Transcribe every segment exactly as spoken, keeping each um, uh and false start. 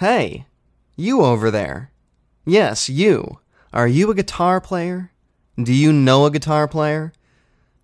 Hey, you over there. Yes, you. Are you a guitar player? Do you know a guitar player?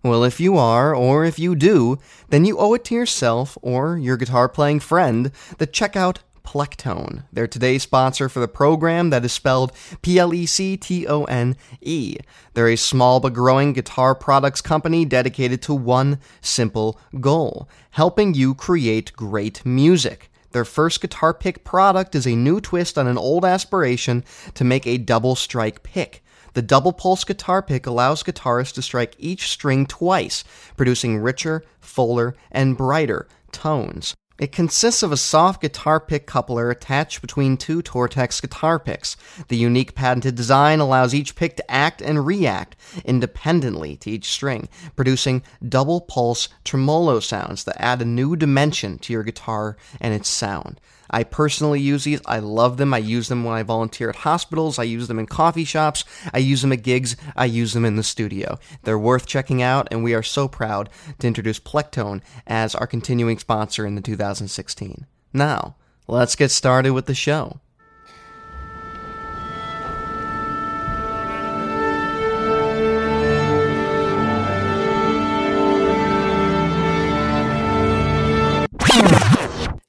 Well, if you are, or if you do, then you owe it to yourself or your guitar-playing friend to check out Plectone. They're today's sponsor for the program that is spelled P L E C T O N E. They're a small but growing guitar products company dedicated to one simple goal, helping you create great music. Their first guitar pick product is a new twist on an old aspiration to make a double strike pick. The double pulse guitar pick allows guitarists to strike each string twice, producing richer, fuller, and brighter tones. It consists of a soft guitar pick coupler attached between two Tortex guitar picks. The unique patented design allows each pick to act and react independently to each string, producing double pulse tremolo sounds that add a new dimension to your guitar and its sound. I personally use these. I love them. I use them when I volunteer at hospitals. I use them in coffee shops. I use them at gigs. I use them in the studio. They're worth checking out, and we are so proud to introduce Plectone as our continuing sponsor in the two thousand sixteen. Now, let's get started with the show.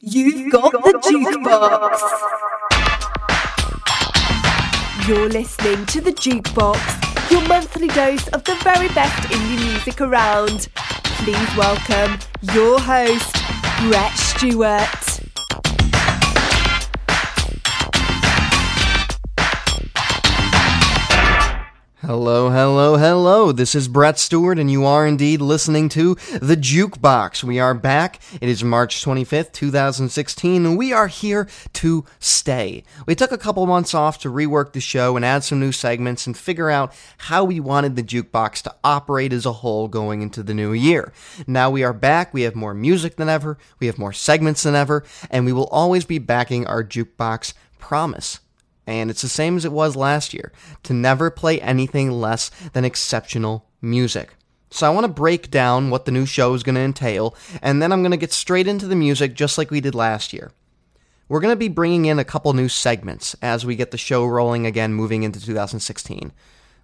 You've got the Jukebox. You're listening to the Jukebox, your monthly dose of the very best indie music around. Please welcome your host, Brett Stewart. Hello, hello, hello. This is Brett Stewart, and you are indeed listening to The Jukebox. We are back. It is March twenty-fifth, twenty sixteen, and we are here to stay. We took a couple months off to rework the show and add some new segments and figure out how we wanted The Jukebox to operate as a whole going into the new year. Now we are back. We have more music than ever. We have more segments than ever, and we will always be backing our Jukebox promise. And it's the same as it was last year, to never play anything less than exceptional music. So I want to break down what the new show is going to entail, and then I'm going to get straight into the music just like we did last year. We're going to be bringing in a couple new segments as we get the show rolling again moving into two thousand sixteen.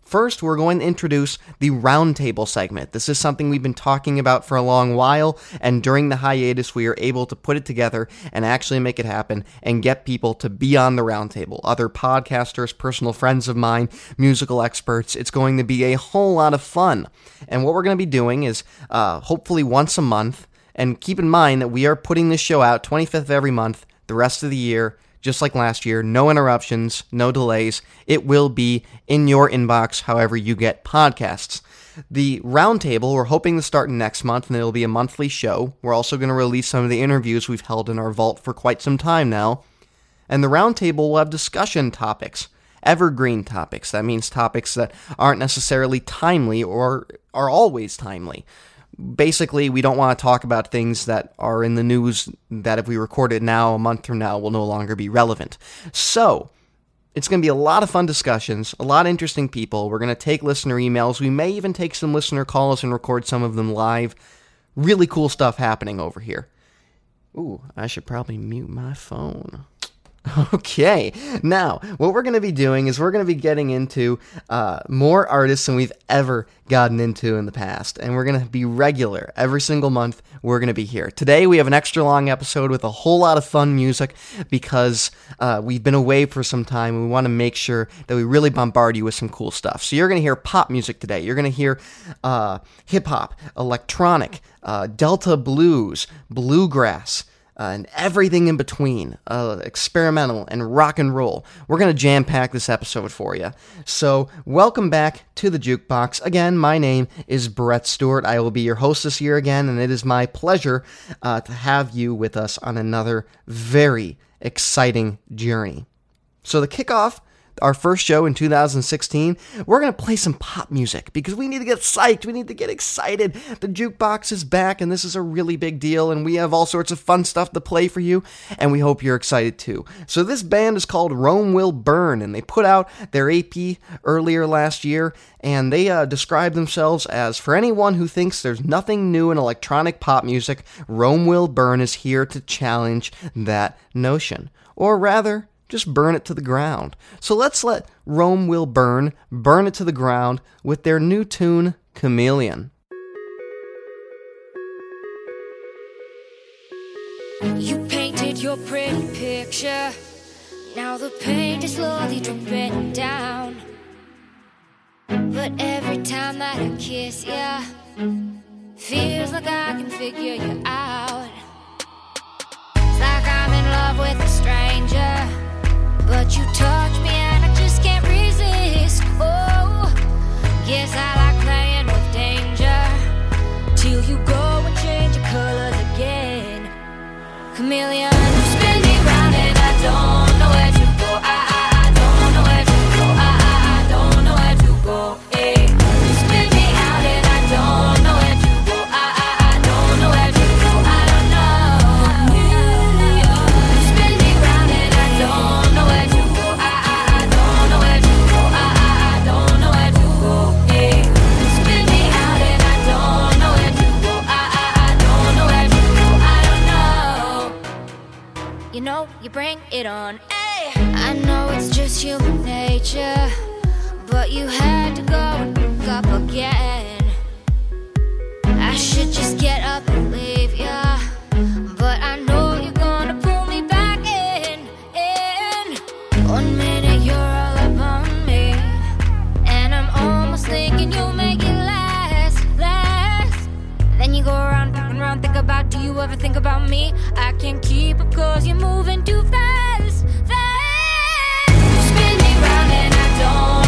First, we're going to introduce the roundtable segment. This is something we've been talking about for a long while, and during the hiatus, we are able to put it together and actually make it happen and get people to be on the roundtable. Other podcasters, personal friends of mine, musical experts. It's going to be a whole lot of fun. And what we're going to be doing is uh, hopefully once a month, and keep in mind that we are putting this show out twenty-fifth of every month, the rest of the year, just like last year, no interruptions, no delays. It will be in your inbox however you get podcasts. The roundtable, we're hoping to start next month, and it'll be a monthly show. We're also going to release some of the interviews we've held in our vault for quite some time now. And the roundtable will have discussion topics, evergreen topics. That means topics that aren't necessarily timely or are always timely. Basically, we don't want to talk about things that are in the news that if we record it now, a month from now, will no longer be relevant. So, it's going to be a lot of fun discussions, a lot of interesting people. We're going to take listener emails. We may even take some listener calls and record some of them live. Really cool stuff happening over here. Ooh, I should probably mute my phone. Okay, now, what we're going to be doing is we're going to be getting into uh, more artists than we've ever gotten into in the past, and we're going to be regular. Every single month, we're going to be here. Today, we have an extra long episode with a whole lot of fun music because uh, we've been away for some time, and we want to make sure that we really bombard you with some cool stuff. So you're going to hear pop music today. You're going to hear uh, hip-hop, electronic, uh, Delta blues, bluegrass, Uh, and everything in between, uh, experimental and rock and roll. We're going to jam-pack this episode for you. So, welcome back to the Jukebox. Again, my name is Brett Stewart. I will be your host this year again, and it is my pleasure uh, to have you with us on another very exciting journey. So, to kick off our first show in two thousand sixteen, we're going to play some pop music because we need to get psyched. We need to get excited. The Jukebox is back, and this is a really big deal, and we have all sorts of fun stuff to play for you, and we hope you're excited too. So this band is called Rome Will Burn, and they put out their E P earlier last year, and they uh, describe themselves as, for anyone who thinks there's nothing new in electronic pop music, Rome Will Burn is here to challenge that notion. or rather, just burn it to the ground. So let's let Rome Will Burn burn it to the ground with their new tune, Chameleon. You painted your pretty picture. Now the paint is slowly dripping down. But every time that I kiss ya, feels like I can figure you out. It's like I'm in love with a stranger, but you touch me and I just can't resist. Oh, guess I like playing with danger till you go and change your colors again. Chameleon, you spin me round and I don't know where to go. I, I, I don't know where to go. I, I, I don't know where to go. Hey, you spin me out and I don't know where to go. I, I, I don't know where to go. I don't know. You spin me round and I don't know where to go. I, I, I don't know where to go. I, I, I don't know where to go. Hey, you spin me out and I don't know where to go. I, I, I don't know where to go. I don't know. You know, you bring it on. Hey, I know it's just human nature, but you had to go and pick up again. I should just get up and leave ya, but I know you're gonna pull me back in, in. One minute you're all up on me, and I'm almost thinking you'll make it last, last. Then you go around and round, think about, do you ever think about me? I can't keep up 'cause you're moving too fast, fast. You spin me round and I don't.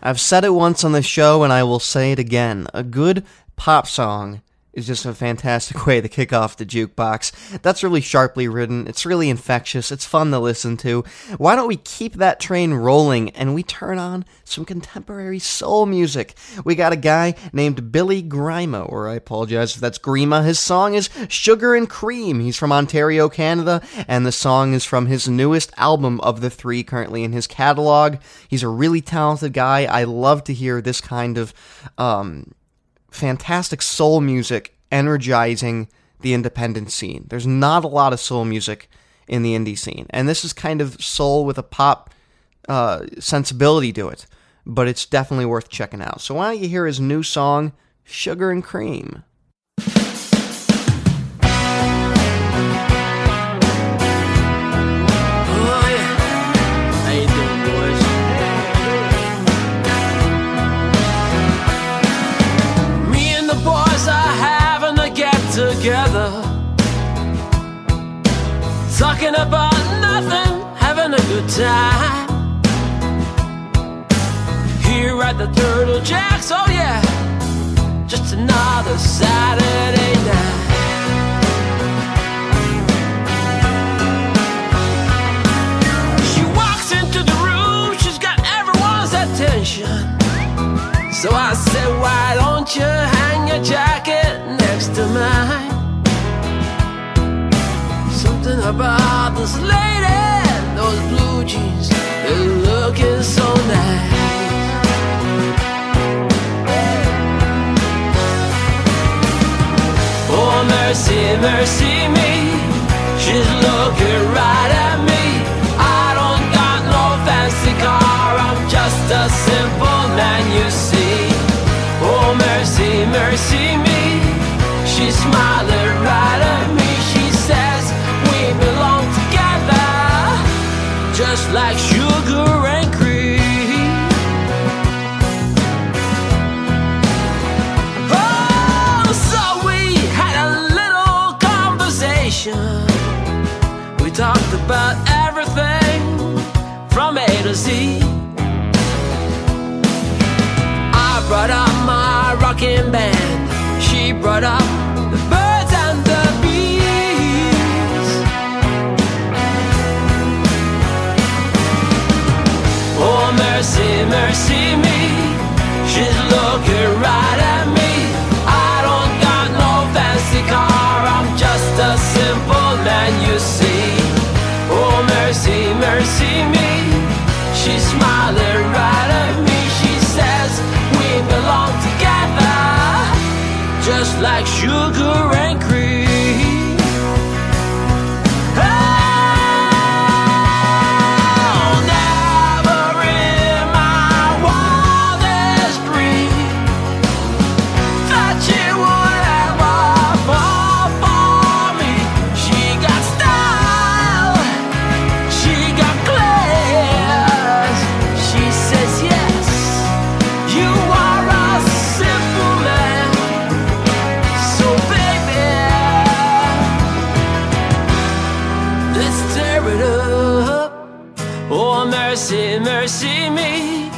I've said it once on the show, and I will say it again. A good pop song is just a fantastic way to kick off the jukebox. That's really sharply written. It's really infectious. It's fun to listen to. Why don't we keep that train rolling, and we turn on some contemporary soul music? We got a guy named Billy Grima, or I apologize if that's Grima. His song is Sugar and Cream. He's from Ontario, Canada, and the song is from his newest album of the three currently in his catalog. He's a really talented guy. I love to hear this kind of um, fantastic soul music energizing the independent scene. There's not a lot of soul music in the indie scene, and this is kind of soul with a pop uh, sensibility to it, but it's definitely worth checking out. So why don't you hear his new song, Sugar and Cream? Together, talking about nothing, having a good time. Here at the Turtle Jacks, oh yeah, just another Saturday night. She walks into the room, she's got everyone's attention. So I said, why don't you hang your jacket next to mine? Something about this lady, those blue jeans, they're looking so nice. mercy, mercy me. She's looking right at me. I don't got no fancy car, I'm just a simple man, you see. Oh, mercy, mercy me. She's smiling right at me. She says we belong together, just like sugar and cream. We talked about everything from A to Z. I brought up my rocking band, she brought up the birds and the bees. Oh, mercy, mercy me. She's looking right at me. I don't got no fancy car, I'm just a simple man, you see. Oh, mercy, mercy me. She's smiling right at me. She says we belong together, just like sugar and cream. Oh, never in my wildest dream thought you would ever fall. Mercy, mercy me.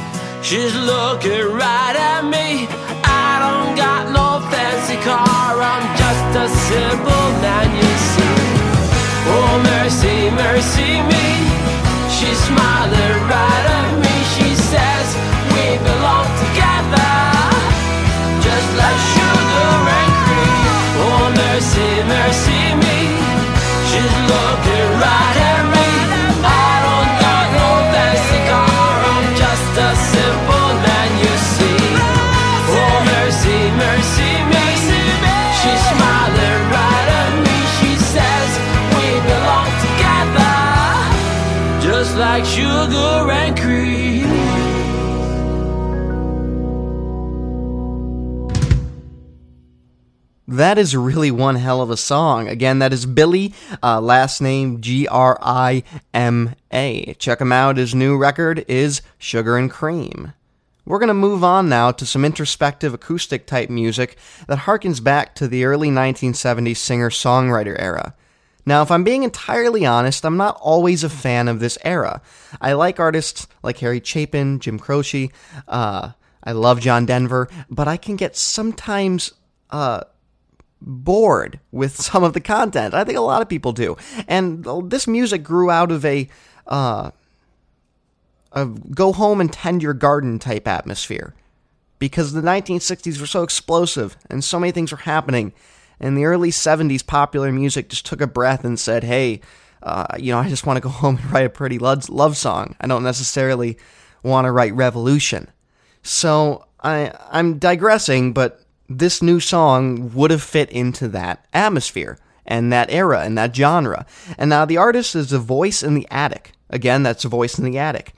She's looking right at me. I don't got no fancy car, I'm just a simple man, you see. Oh, mercy, mercy me. She's smiling right at me. She says we belong together, just like sugar and cream. Oh, mercy, mercy me. She's looking right at me. Like sugar and cream. That is really one hell of a song. Again, that is Billy, uh, last name G R I M A. Check him out. His new record is Sugar and Cream. We're going to move on now to some introspective acoustic type music that harkens back to the early nineteen seventies singer-songwriter era. Now, if I'm being entirely honest, I'm not always a fan of this era. I like artists like Harry Chapin, Jim Croce, uh, I love John Denver, but I can get sometimes uh, bored with some of the content. I think a lot of people do. And this music grew out of a, uh, a go home and tend your garden type atmosphere, because the nineteen sixties were so explosive and so many things were happening. In the early seventies, popular music just took a breath and said, hey, uh, you know, I just want to go home and write a pretty love song. I don't necessarily want to write revolution. So I, I'm digressing, but this new song would have fit into that atmosphere and that era and that genre. And now the artist is The Voice in the Attic. Again, that's The Voice in the Attic.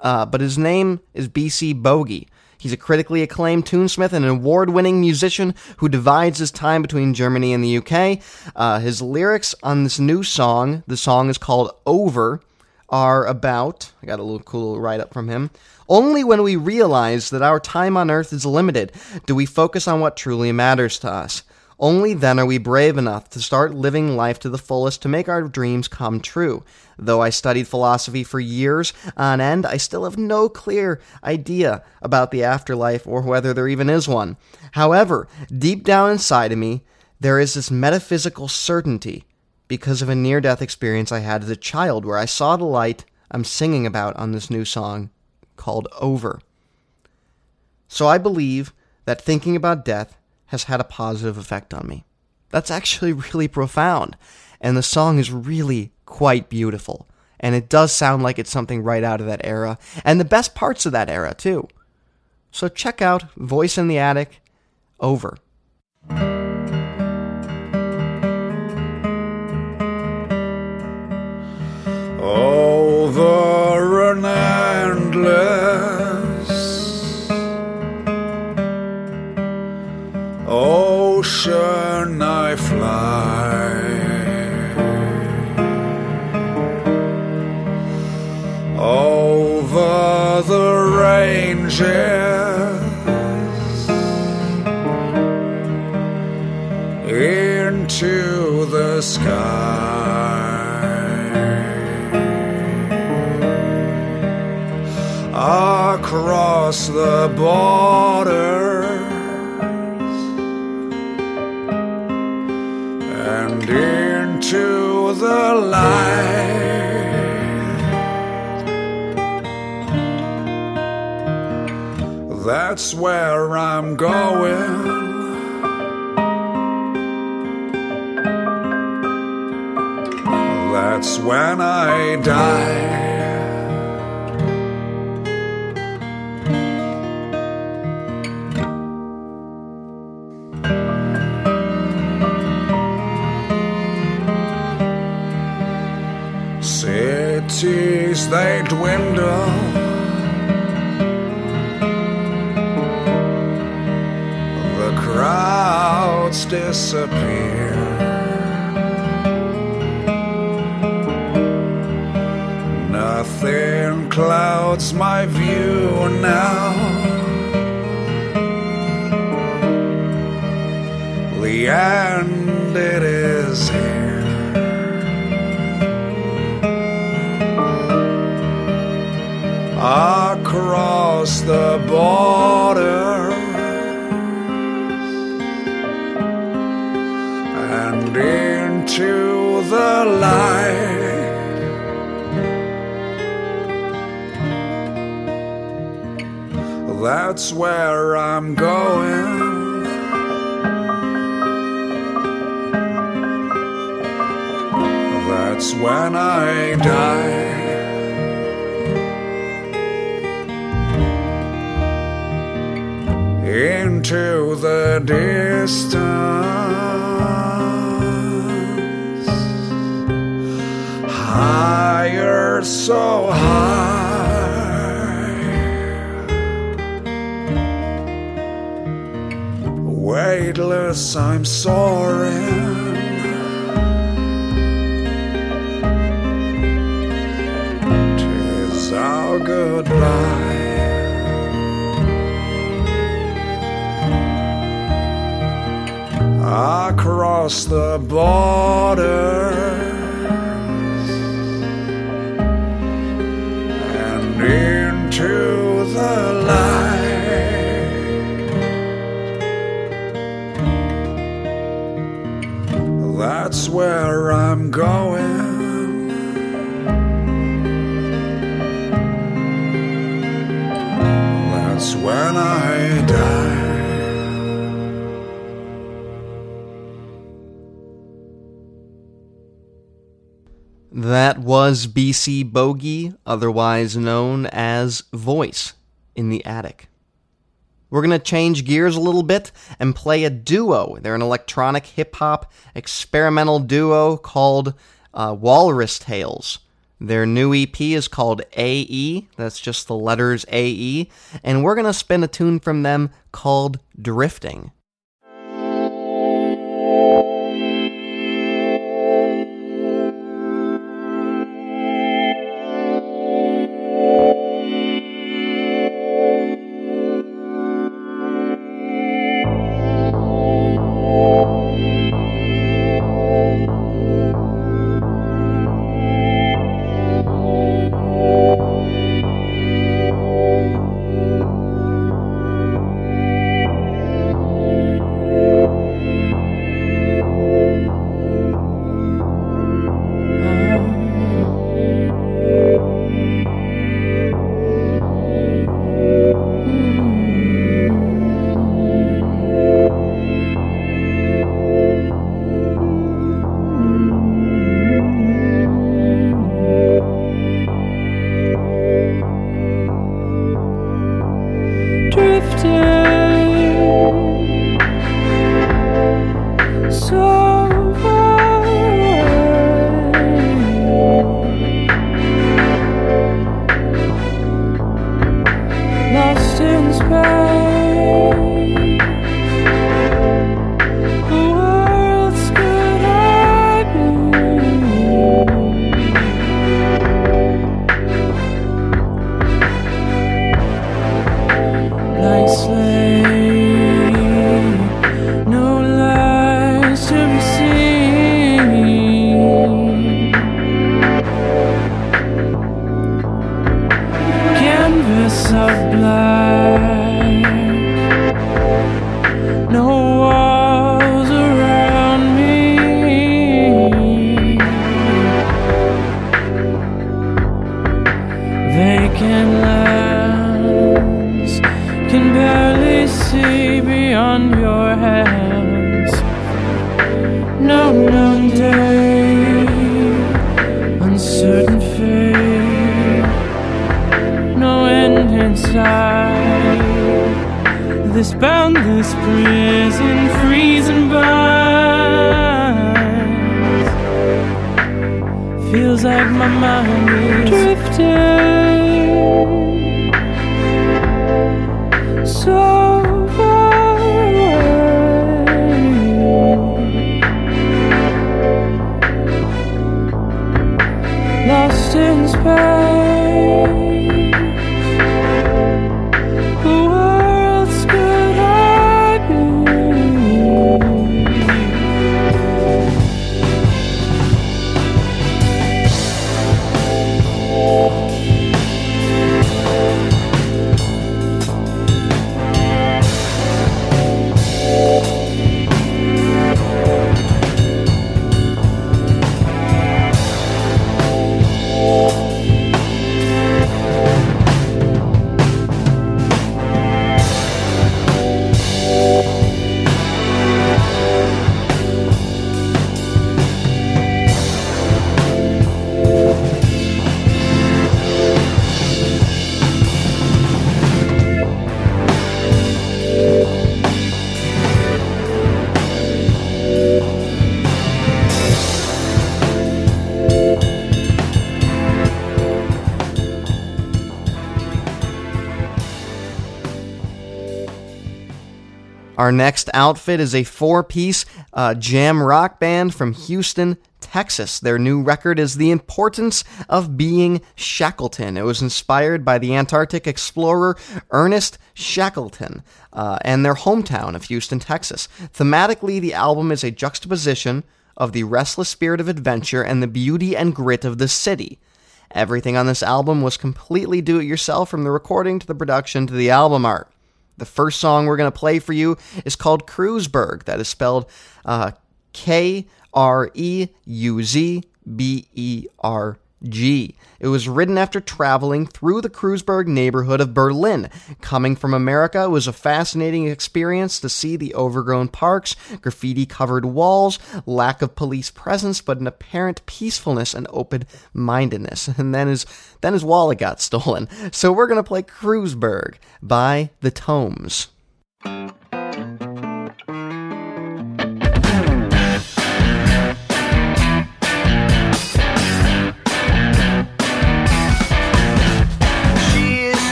Uh, but his name is B C. Bogie. He's a critically acclaimed tunesmith and an award-winning musician who divides his time between Germany and the U K. Uh, his lyrics on this new song, the song is called Over, are about, I got a little cool write-up from him, only when we realize that our time on earth is limited do we focus on what truly matters to us. Only then are we brave enough to start living life to the fullest to make our dreams come true. Though I studied philosophy for years on end, I still have no clear idea about the afterlife or whether there even is one. However, deep down inside of me, there is this metaphysical certainty because of a near-death experience I had as a child where I saw the light I'm singing about on this new song called Over. So I believe that thinking about death has had a positive effect on me. That's actually really profound, and the song is really quite beautiful, and it does sound like it's something right out of that era, and the best parts of that era, too. So check out Voice in the Attic, Over. ocean I fly, over the ranges, into the sky, across the border. Into the light, that's where I'm going. That's when I die. Cities, they dwindle, the crowds disappear, nothing clouds my view now, the end it is here. Across the border and into the light, that's where I'm going. That's when I die. Into the distance, higher, so high, weightless, I'm soaring. Tis our goodbye. Across the borders and into the light, that's where I'm going. That's when I die. That was B C. Bogie, otherwise known as Voice in the Attic. We're going to change gears a little bit and play a duo. They're an electronic hip-hop experimental duo called uh, Walrus Tales. Their new E P is called A E, that's just the letters A E, and we're going to spin a tune from them called Drifting. unknown day, uncertain fate, no end in sight. This boundless prison, freezing binds. Feels like my mind is drifting. So. Lost in space, the world's good hiding. Our next outfit is a four-piece uh, jam rock band from Houston, Texas. Their new record is The Importance of Being Shackleton. It was inspired by the Antarctic explorer Ernest Shackleton uh, and their hometown of Houston, Texas. Thematically, the album is a juxtaposition of the restless spirit of adventure and the beauty and grit of the city. Everything on this album was completely do-it-yourself, from the recording to the production to the album art. The first song we're going to play for you is called Kreuzberg. That is spelled uh, K R E U Z B E R G. It was written after traveling through the Kreuzberg neighborhood of Berlin. Coming from America, it was a fascinating experience to see the overgrown parks, graffiti-covered walls, lack of police presence, but an apparent peacefulness and open-mindedness. And then his, then his wallet got stolen. So we're going to play Kreuzberg by The Tomes.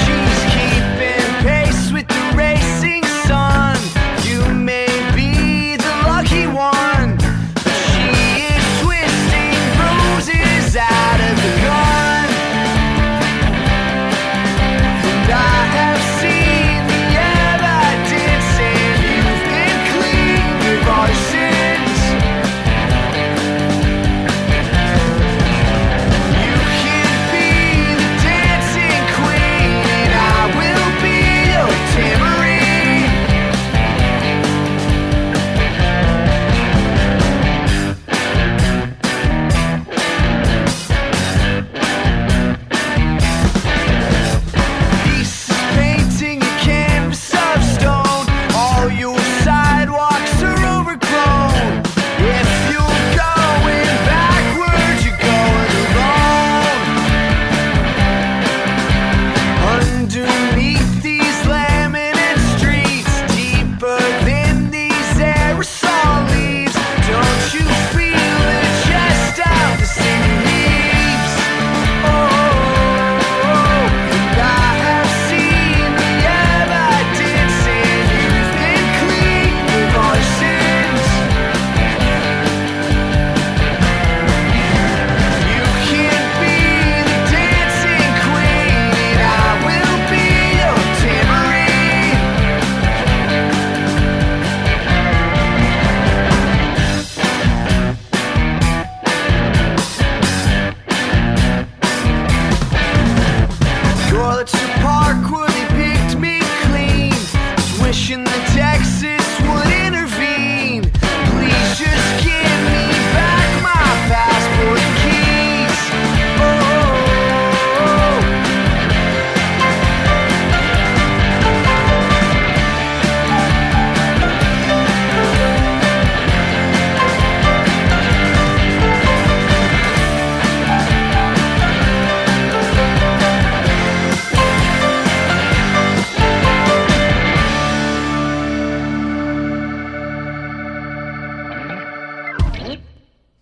She's keeping pace with the racing sun. You may be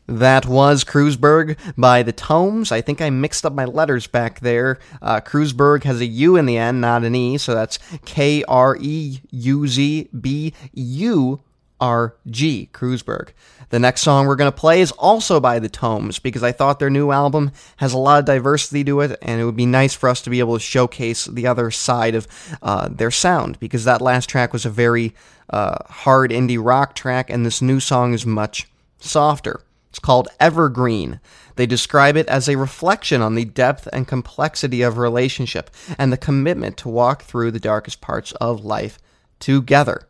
That was Kreuzberg by The Tomes. I think I mixed up my letters back there. Uh, Kreuzberg has a U in the end, not an E, so that's K R E U Z B U R G, Kreuzberg. The next song we're going to play is also by The Tomes, because I thought their new album has a lot of diversity to it, and it would be nice for us to be able to showcase the other side of uh, their sound, because that last track was a very uh, hard indie rock track, and this new song is much softer. It's called Evergreen. They describe it as a reflection on the depth and complexity of a relationship and the commitment to walk through the darkest parts of life together.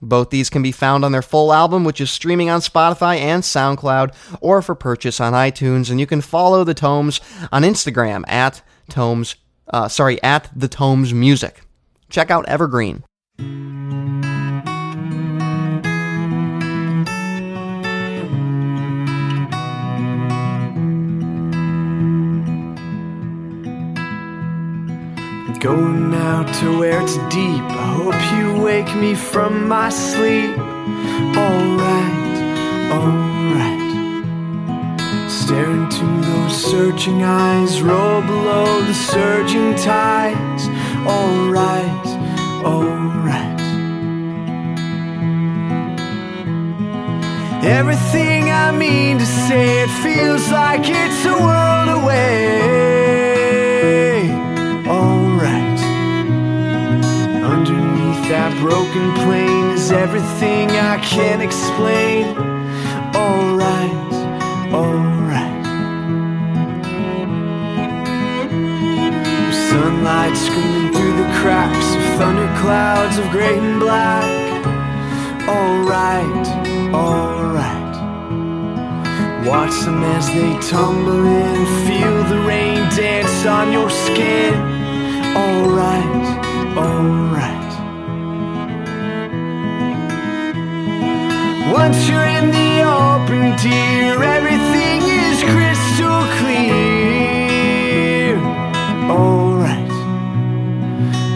Both these can be found on their full album, which is streaming on Spotify and SoundCloud, or for purchase on iTunes. And you can follow The Tomes on Instagram at Tomes, uh, sorry, at The Tomes Music. Check out Evergreen. Going out to where it's deep. I hope you wake me from my sleep. Alright, alright. Stare into those searching eyes. Roll below the surging tides. Alright, alright. Everything I mean to say, it feels like it's a world away. Alright. Underneath that broken plane is everything I can't explain. Alright, alright. Sunlight screaming through the cracks of thunderclouds of gray and black. Alright, alright. Watch them as they tumble in. Feel the rain dance on your skin. Alright, alright. Once you're in the open, dear, everything is crystal clear. Alright.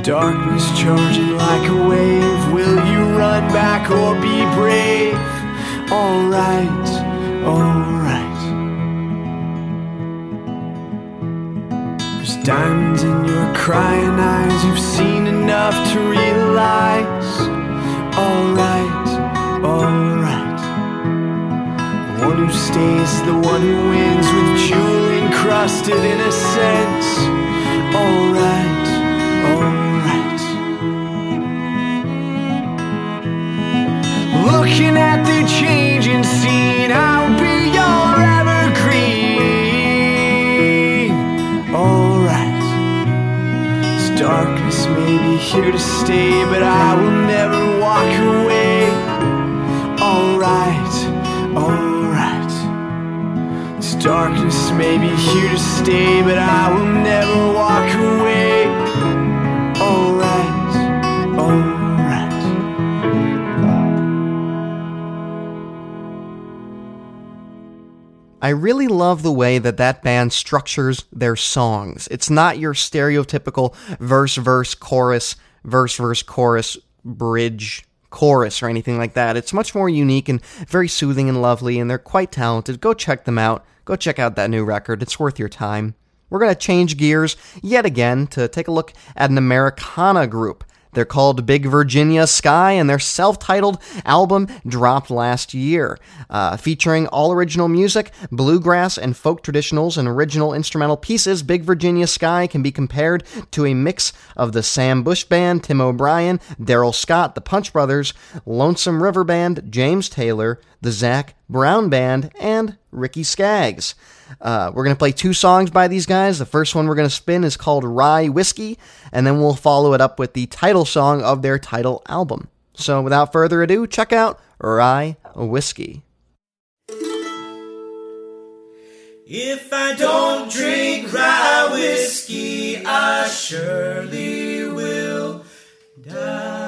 Darkness charging like a wave. Will you run back or be brave? Alright, alright. Diamonds in your crying eyes, you've seen enough to realize. Alright, alright. The one who stays, the one who wins, with jewel encrusted innocence. Alright, alright. Looking at the changing scene, I'll be your evergreen. Alright. Darkness may be here to stay, but I will never walk away. Alright, alright. This darkness may be here to stay, but I will never walk away. Alright, alright. I really love the way that that band structures their songs. It's not your stereotypical verse, verse, chorus, verse, verse, chorus, bridge, chorus, or anything like that. It's much more unique and very soothing and lovely, and they're quite talented. Go check them out. Go check out that new record. It's worth your time. We're going to change gears yet again to take a look at an Americana group. They're called Big Virginia Sky, and their self-titled album dropped last year, uh, featuring all original music, bluegrass and folk traditionals, and original instrumental pieces. Big Virginia Sky can be compared to a mix of the Sam Bush Band, Tim O'Brien, Daryl Scott, the Punch Brothers, Lonesome River Band, James Taylor, the Zach Brown Band, and Ricky Skaggs. Uh, we're going to play two songs by these guys. The first one we're going to spin is called Rye Whiskey, and then we'll follow it up with the title song of their title album. So without further ado, check out Rye Whiskey. If I don't drink rye whiskey, I surely will die.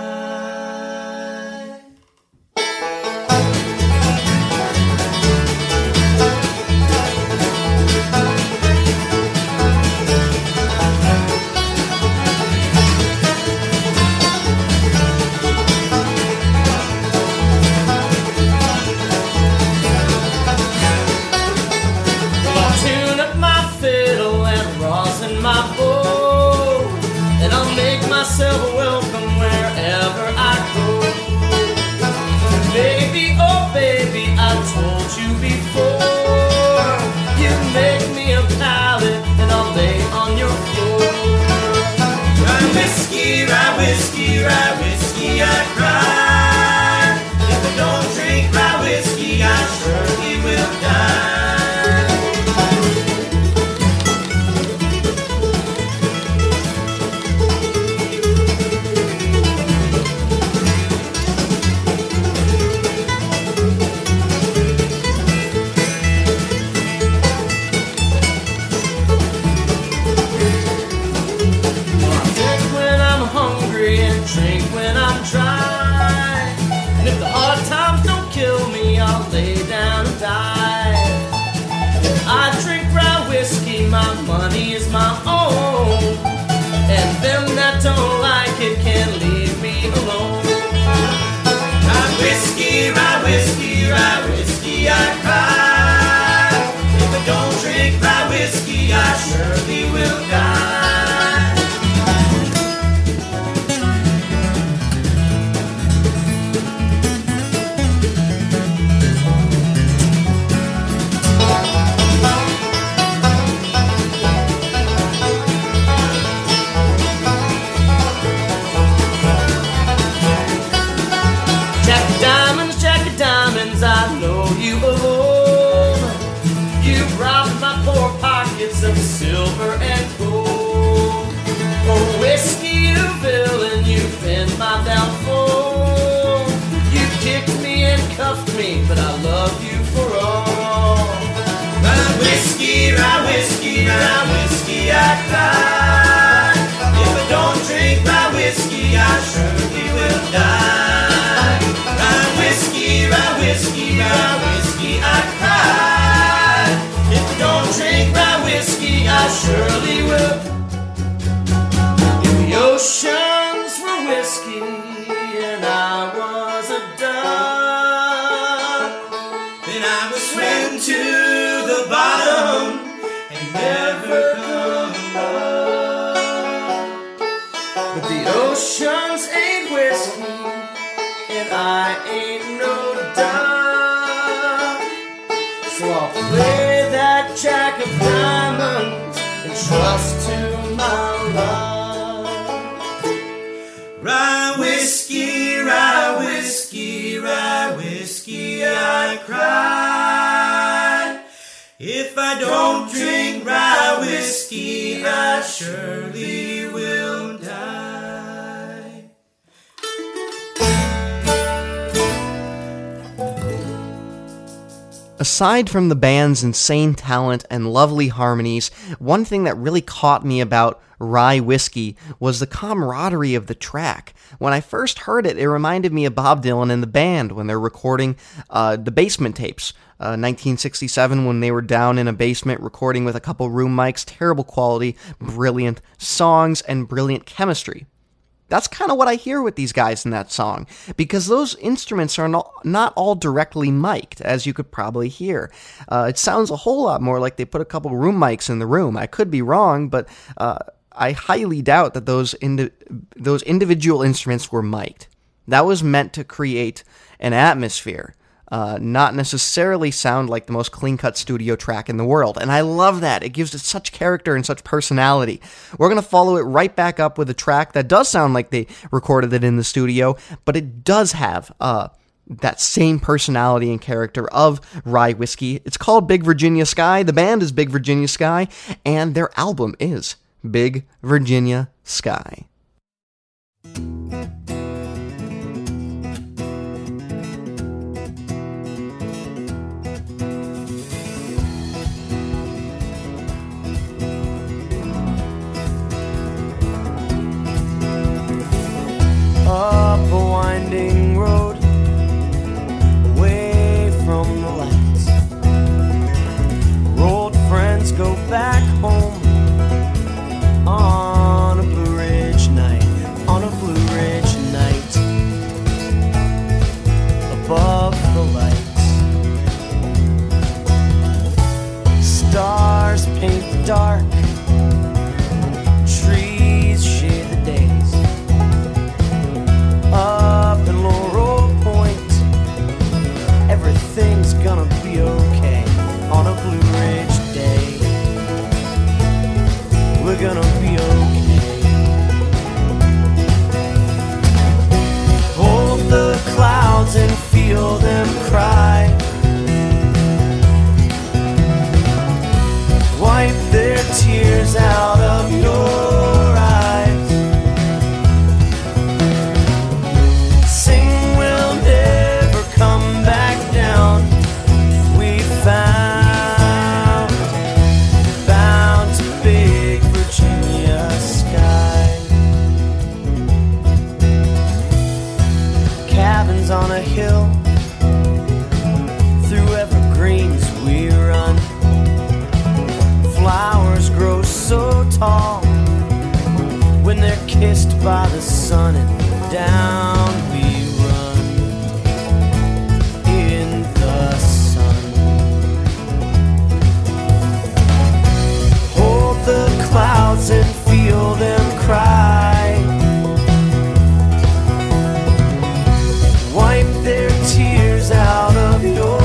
Aside from the band's insane talent and lovely harmonies, one thing that really caught me about Rye Whiskey was the camaraderie of the track. When I first heard it, it reminded me of Bob Dylan and the band when they're recording uh, the basement tapes. Uh, nineteen sixty-seven, when they were down in a basement recording with a couple room mics, terrible quality, brilliant songs, and brilliant chemistry. That's kind of what I hear with these guys in that song, because those instruments are not, not all directly mic'd, as you could probably hear. Uh, it sounds a whole lot more like they put a couple room mics in the room. I could be wrong, but uh, I highly doubt that those indi- those individual instruments were mic'd. That was meant to create an atmosphere, uh, not necessarily sound like the most clean-cut studio track in the world. And I love that. It gives it such character and such personality. We're going to follow it right back up with a track that does sound like they recorded it in the studio, but it does have uh, that same personality and character of Rye Whiskey. It's called Big Virginia Sky. The band is Big Virginia Sky, and their album is Big Virginia Sky. Up a winding road, away from the lights. Old friends go back home on a Blue Ridge night, on a Blue Ridge night. Above the lights, stars paint the dark, trees shade the days. Up in Laurel Point, everything's gonna be okay on a Blue Ridge day. We're gonna be okay. tall when they're kissed by the sun, and down we run in the sun. Hold the clouds and feel them cry. Wipe their tears out of your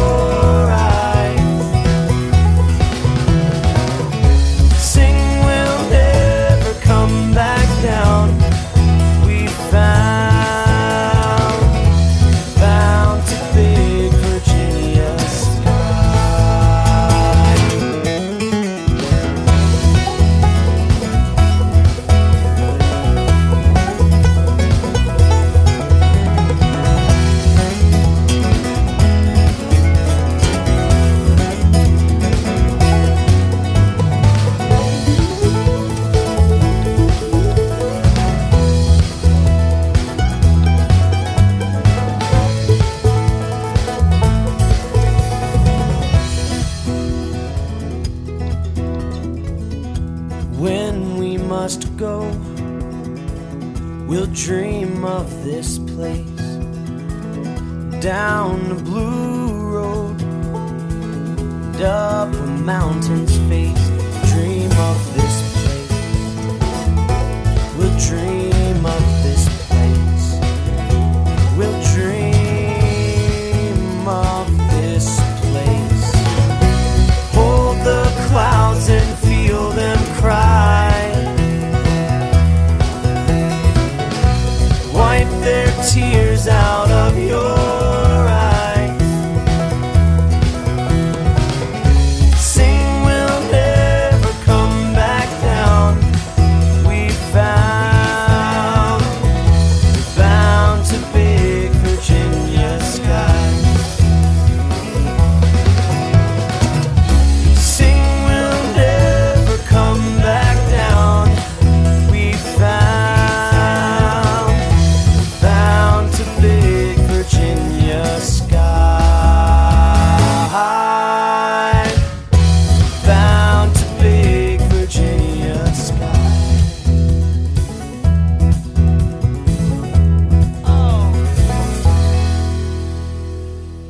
dream of this place down the blue road and up a mountain's face. Dream of this place, we'll dream of this place, we'll dream of this place. Hold the clouds and feel them cry. Their tears out of your eyes. Sing, we'll never come back down. We found, bound to big Virginia sky. Sing, we'll never come back down. We found.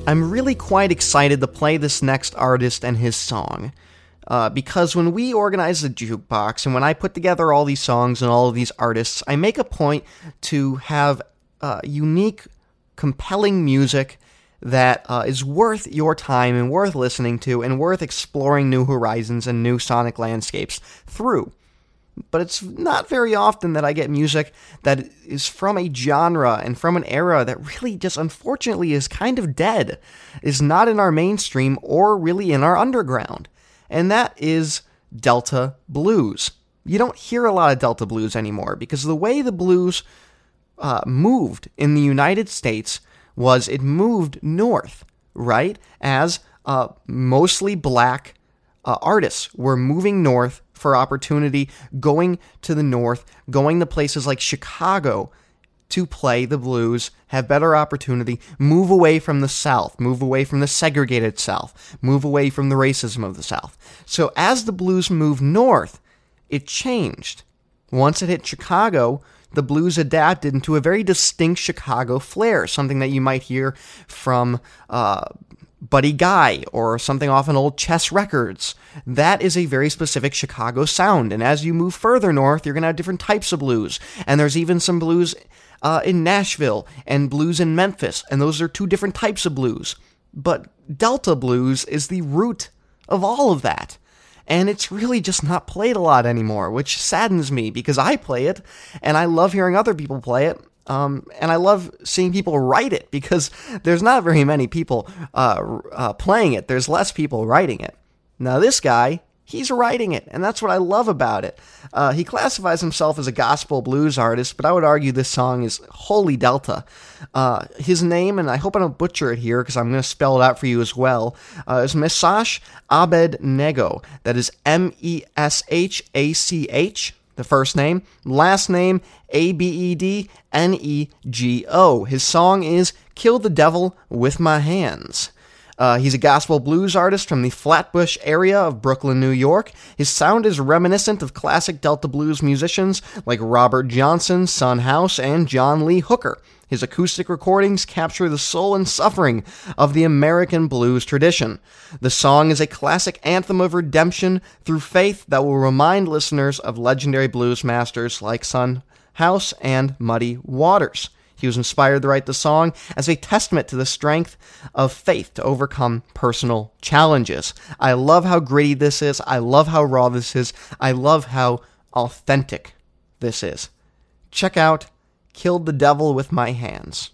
I'm really quite excited to play this next artist and his song, uh, because when we organize the jukebox and when I put together all these songs and all of these artists, I make a point to have uh, unique, compelling music that uh, is worth your time and worth listening to and worth exploring new horizons and new sonic landscapes through. But it's not very often that I get music that is from a genre and from an era that really just unfortunately is kind of dead, is not in our mainstream or really in our underground. And that is Delta blues. You don't hear a lot of Delta blues anymore because the way the blues uh, moved in the United States was it moved north, right? As uh, mostly black uh, artists were moving north for opportunity, going to the north, going to places like Chicago to play the blues, have better opportunity, move away from the South, move away from the segregated South, move away from the racism of the South. So as the blues moved north, it changed. Once it hit Chicago, the blues adapted into a very distinct Chicago flair, something that you might hear from uh, Buddy Guy or something off an old Chess Records. That is a very specific Chicago sound, and as you move further north, you're going to have different types of blues, and there's even some blues uh, in Nashville and blues in Memphis, and those are two different types of blues. But Delta blues is the root of all of that, and it's really just not played a lot anymore, which saddens me because I play it, and I love hearing other people play it. Um, and I love seeing people write it because there's not very many people uh, uh, playing it. There's less people writing it. Now this guy, he's writing it, and that's what I love about it. Uh, he classifies himself as a gospel blues artist, but I would argue this song is wholly Delta. Uh, his name, and I hope I don't butcher it here because I'm going to spell it out for you as well, uh, is Meshach Abednego. That is M E S H A C H. The first name, last name, A B E D N E G O. His song is Kill the Devil with My Hands. Uh, he's a gospel blues artist from the Flatbush area of Brooklyn, New York. His sound is reminiscent of classic Delta blues musicians like Robert Johnson, Son House, and John Lee Hooker. His acoustic recordings capture the soul and suffering of the American blues tradition. The song is a classic anthem of redemption through faith that will remind listeners of legendary blues masters like Son House and Muddy Waters. He was inspired to write the song as a testament to the strength of faith to overcome personal challenges. I love how gritty this is. I love how raw this is. I love how authentic this is. Check out Killed the Devil with My Hands.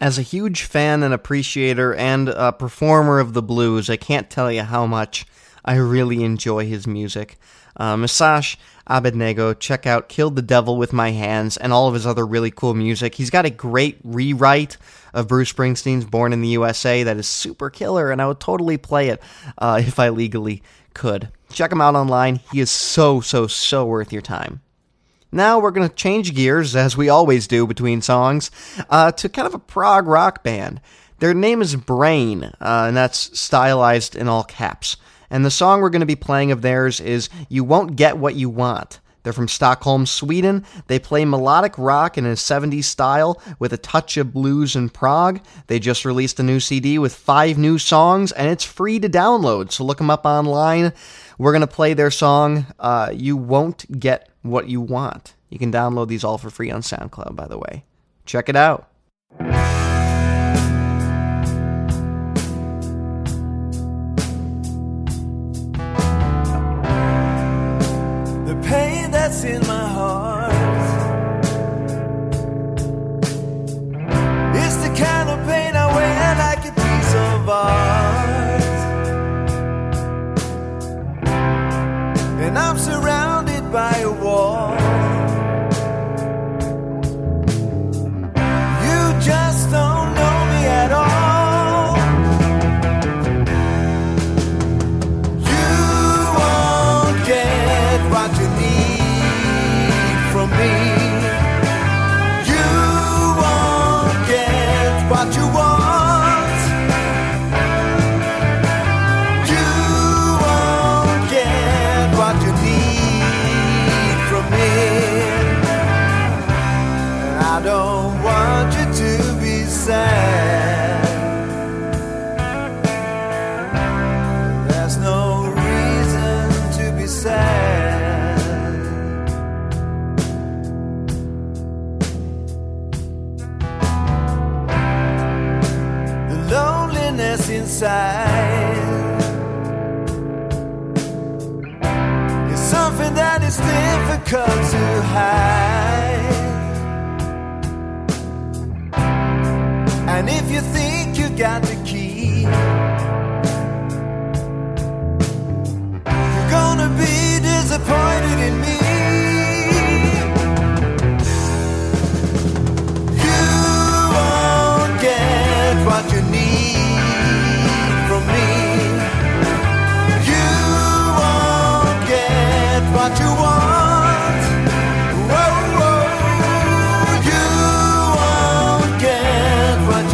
As a huge fan and appreciator and a performer of the blues, I can't tell you how much I really enjoy his music. Uh, Meshach Abednego, check out Killed the Devil with My Hands and all of his other really cool music. He's got a great rewrite of Bruce Springsteen's Born in the U S A that is super killer, and I would totally play it uh, if I legally could. Check him out online. He is so, so, so worth your time. Now we're going to change gears, as we always do between songs, uh, to kind of a prog rock band. Their name is Brain, uh, and that's stylized in all caps. And the song we're going to be playing of theirs is You Won't Get What You Want. They're from Stockholm, Sweden. They play melodic rock in a seventies style with a touch of blues and prog. They just released a new C D with five new songs, and it's free to download, so look them up online. We're going to play their song, uh, You Won't Get What You Want. You can download these all for free on SoundCloud, by the way. Check it out. The pain that's in my heart is the kind of pain I wear like a piece of art, and I'm surrounded by a wall. You just don't know me at all. You won't get what you need from me. You won't get what you want. There's no reason to be sad. The loneliness inside is something that is difficult to hide. And if you think you got the key, you're gonna be disappointed in me. You won't get what you need from me. You won't get what you want. What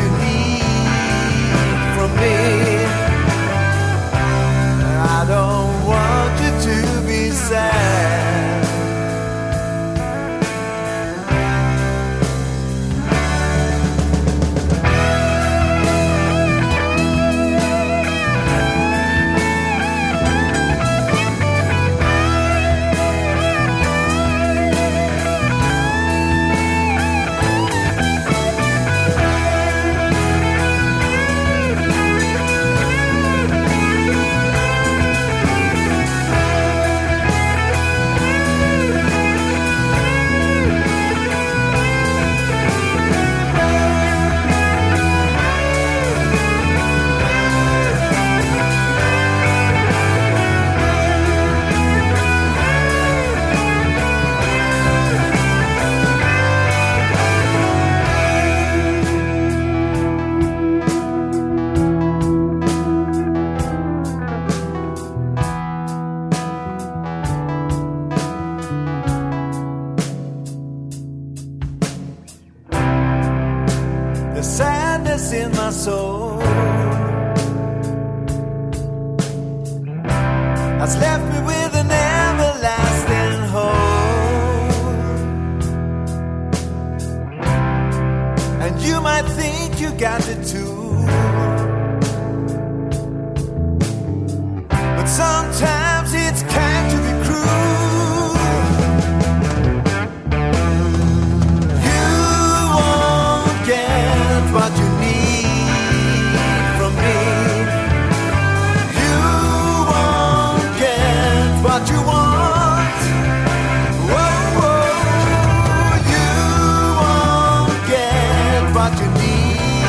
you need.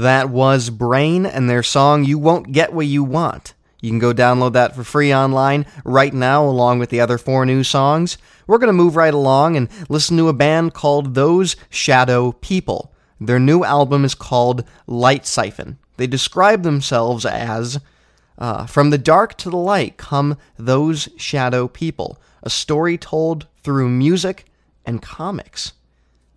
That was Brain and their song, You Won't Get What You Want. You can go download that for free online right now, along with the other four new songs. We're going to move right along and listen to a band called Those Shadow People. Their new album is called Light Siphon. They describe themselves as, uh, from the dark to the light come those shadow people, a story told through music and comics.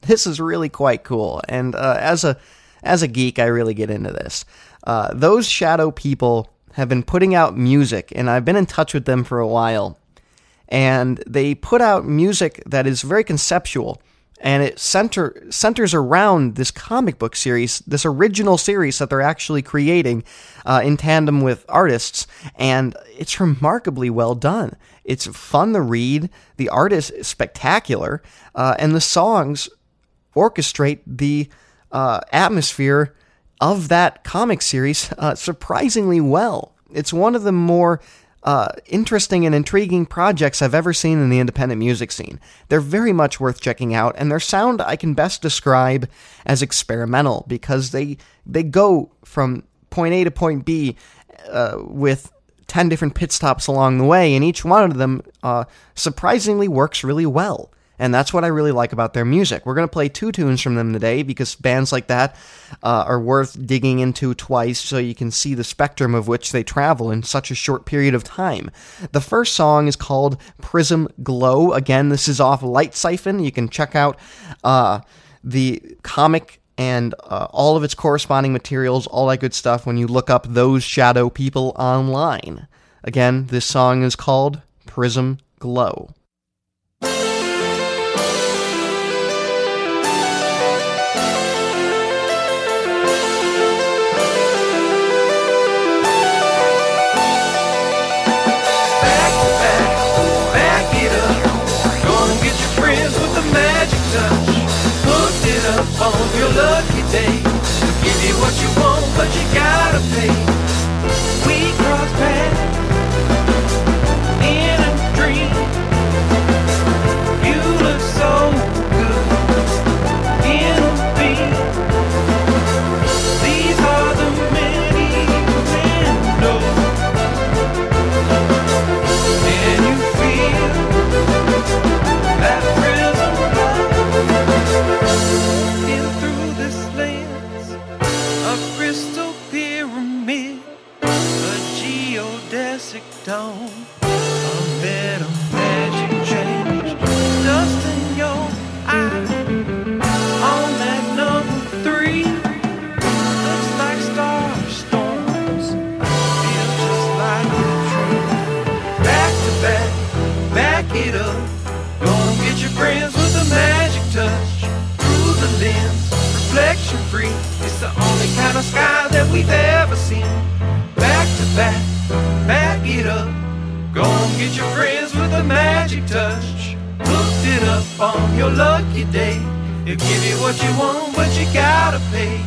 This is really quite cool, and uh, as a as a geek, I really get into this. Uh, those shadow people have been putting out music, and I've been in touch with them for a while. And they put out music that is very conceptual, and it center centers around this comic book series, this original series that they're actually creating uh, in tandem with artists, and it's remarkably well done. It's fun to read, the art is spectacular, uh, and the songs orchestrate the uh, atmosphere of that comic series uh, surprisingly well. It's one of the more Uh, interesting and intriguing projects I've ever seen in the independent music scene. They're very much worth checking out, and their sound I can best describe as experimental, because they they go from point A to point B uh, with ten different pit stops along the way, and each one of them uh, surprisingly works really well. And that's what I really like about their music. We're going to play two tunes from them today, because bands like that uh, are worth digging into twice, so you can see the spectrum of which they travel in such a short period of time. The first song is called Prism Glow. Again, this is off Light Siphon. You can check out uh, the comic and uh, all of its corresponding materials, all that good stuff, when you look up Those Shadow People online. Again, this song is called Prism Glow. On your lucky day, we'll give you what you want, but you gotta pay. We cross paths in a dream. You look so good in a beam. These are the many windows, and you feel that prism glow. Don't a bit of magic change, dust in your eye, on that number three, looks like star storms, feel just like a dream. Back to back, back it up, gonna get your friends with a magic touch, through the lens, reflection free, it's the only kind of sky that we've ever seen. Back to back, back it up, go and get your friends with a magic touch. Hooked it up on your lucky day, they'll give you what you want, but you gotta pay.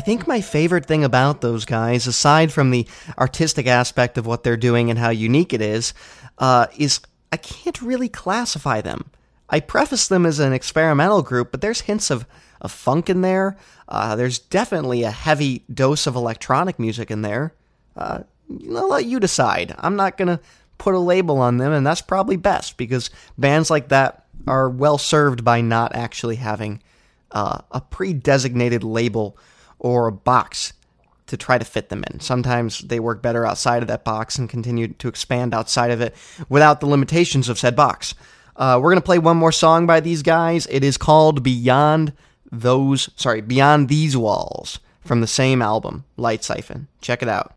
I think my favorite thing about those guys, aside from the artistic aspect of what they're doing and how unique it is, uh, is I can't really classify them. I preface them as an experimental group, but there's hints of, of funk in there. Uh, there's definitely a heavy dose of electronic music in there. Uh, I'll let you decide. I'm not going to put a label on them, and that's probably best, because bands like that are well served by not actually having uh, a pre-designated label or a box to try to fit them in. Sometimes they work better outside of that box and continue to expand outside of it without the limitations of said box. Uh, we're going to play one more song by these guys. It is called Beyond Those, sorry, Beyond These Walls, from the same album, Light Siphon. Check it out.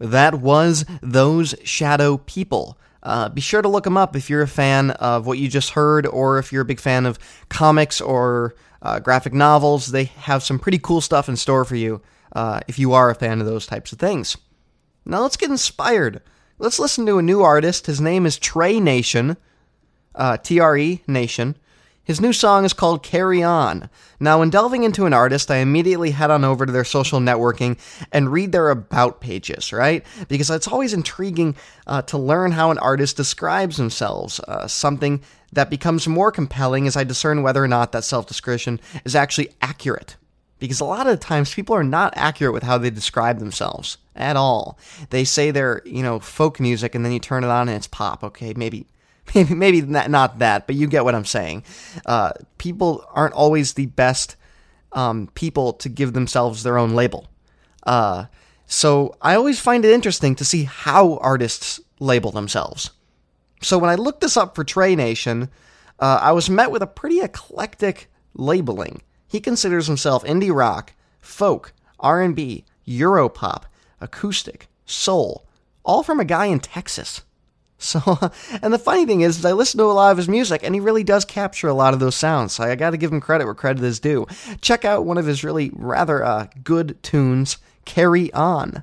That was Those Shadow People. Uh, be sure to look them up if you're a fan of what you just heard, or if you're a big fan of comics or uh, graphic novels. They have some pretty cool stuff in store for you uh, if you are a fan of those types of things. Now let's get inspired. Let's listen to a new artist. His name is Tre Nation, uh, T R E Nation. His new song is called Carry On. Now, when delving into an artist, I immediately head on over to their social networking and read their about pages, right? Because it's always intriguing uh, to learn how an artist describes themselves, uh, something that becomes more compelling as I discern whether or not that self-description is actually accurate. because a lot of the times people are not accurate with how they describe themselves at all. They say they're, you know, folk music, and then you turn it on and it's pop. Okay, maybe maybe maybe not, not that, but you get what I'm saying. Uh, people aren't always the best um, people to give themselves their own label. Uh, so I always find it interesting to see how artists label themselves. So when I looked this up for Tre Nation, uh, I was met with a pretty eclectic labeling. He considers himself indie rock, folk, R and B, Europop, acoustic, soul, all from a guy in Texas. So, and the funny thing is, is I listen to a lot of his music, and he really does capture a lot of those sounds, so I gotta give him credit where credit is due. Check out one of his really rather uh, good tunes, Carry On.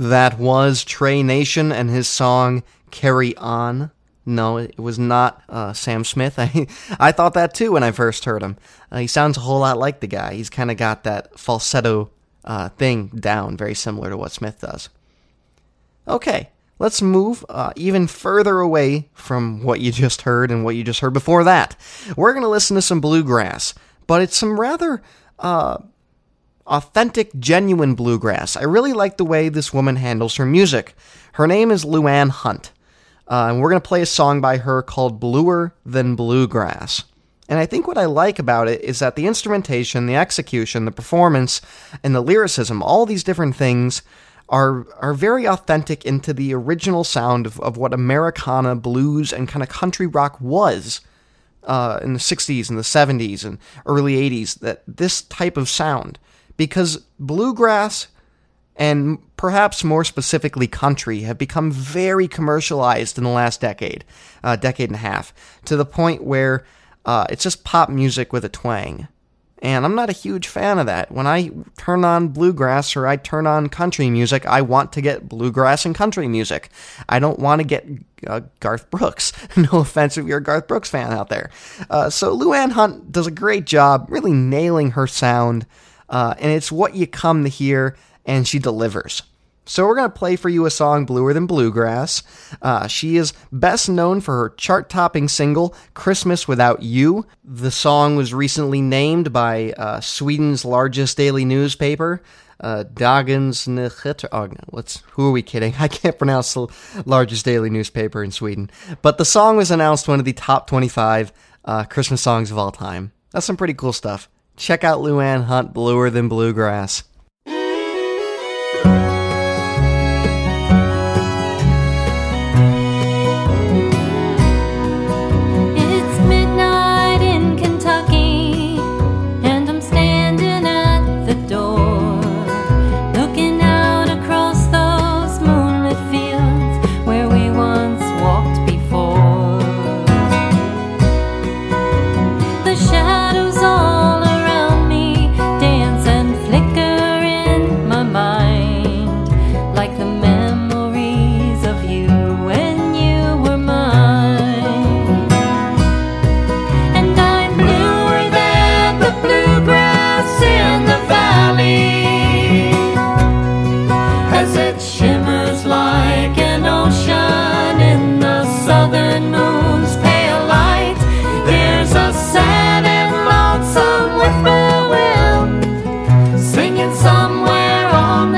That was Tre Nation and his song Carry On. No, it was not uh, Sam Smith. I I thought that too when I first heard him. Uh, he sounds a whole lot like the guy. He's kind of got that falsetto uh, thing down, very similar to what Smith does. Okay, let's move uh, even further away from what you just heard and what you just heard before that. We're going to listen to some bluegrass, but it's some rather... Uh, authentic, genuine bluegrass. I really like the way this woman handles her music. Her name is Luanne Hunt, uh, and we're going to play a song by her called Bluer Than Bluegrass. And I think what I like about it is that the instrumentation, the execution, the performance, and the lyricism, all these different things are are very authentic into the original sound of, of what Americana blues and kind of country rock was uh, in the sixties and the seventies and early eighties, that this type of sound. Because bluegrass and perhaps more specifically country have become very commercialized in the last decade, uh, decade and a half, to the point where uh, it's just pop music with a twang. And I'm not a huge fan of that. When I turn on bluegrass or I turn on country music, I want to get bluegrass and country music. I don't want to get uh, Garth Brooks. No offense if you're a Garth Brooks fan out there. Uh, so Luanne Hunt does a great job really nailing her sound, uh, and it's what you come to hear, and she delivers. So we're going to play for you a song, Bluer Than Bluegrass. Uh, she is best known for her chart-topping single, Christmas Without You. The song was recently named by uh, Sweden's largest daily newspaper, uh, Dagens Nyheter. Oh, let's, who are we kidding? I can't pronounce the largest daily newspaper in Sweden. But the song was announced one of the top twenty-five uh, Christmas songs of all time. That's some pretty cool stuff. Check out Luanne Hunt, Bluer Than Bluegrass. Somewhere on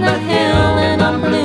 the hill, and I'm bluer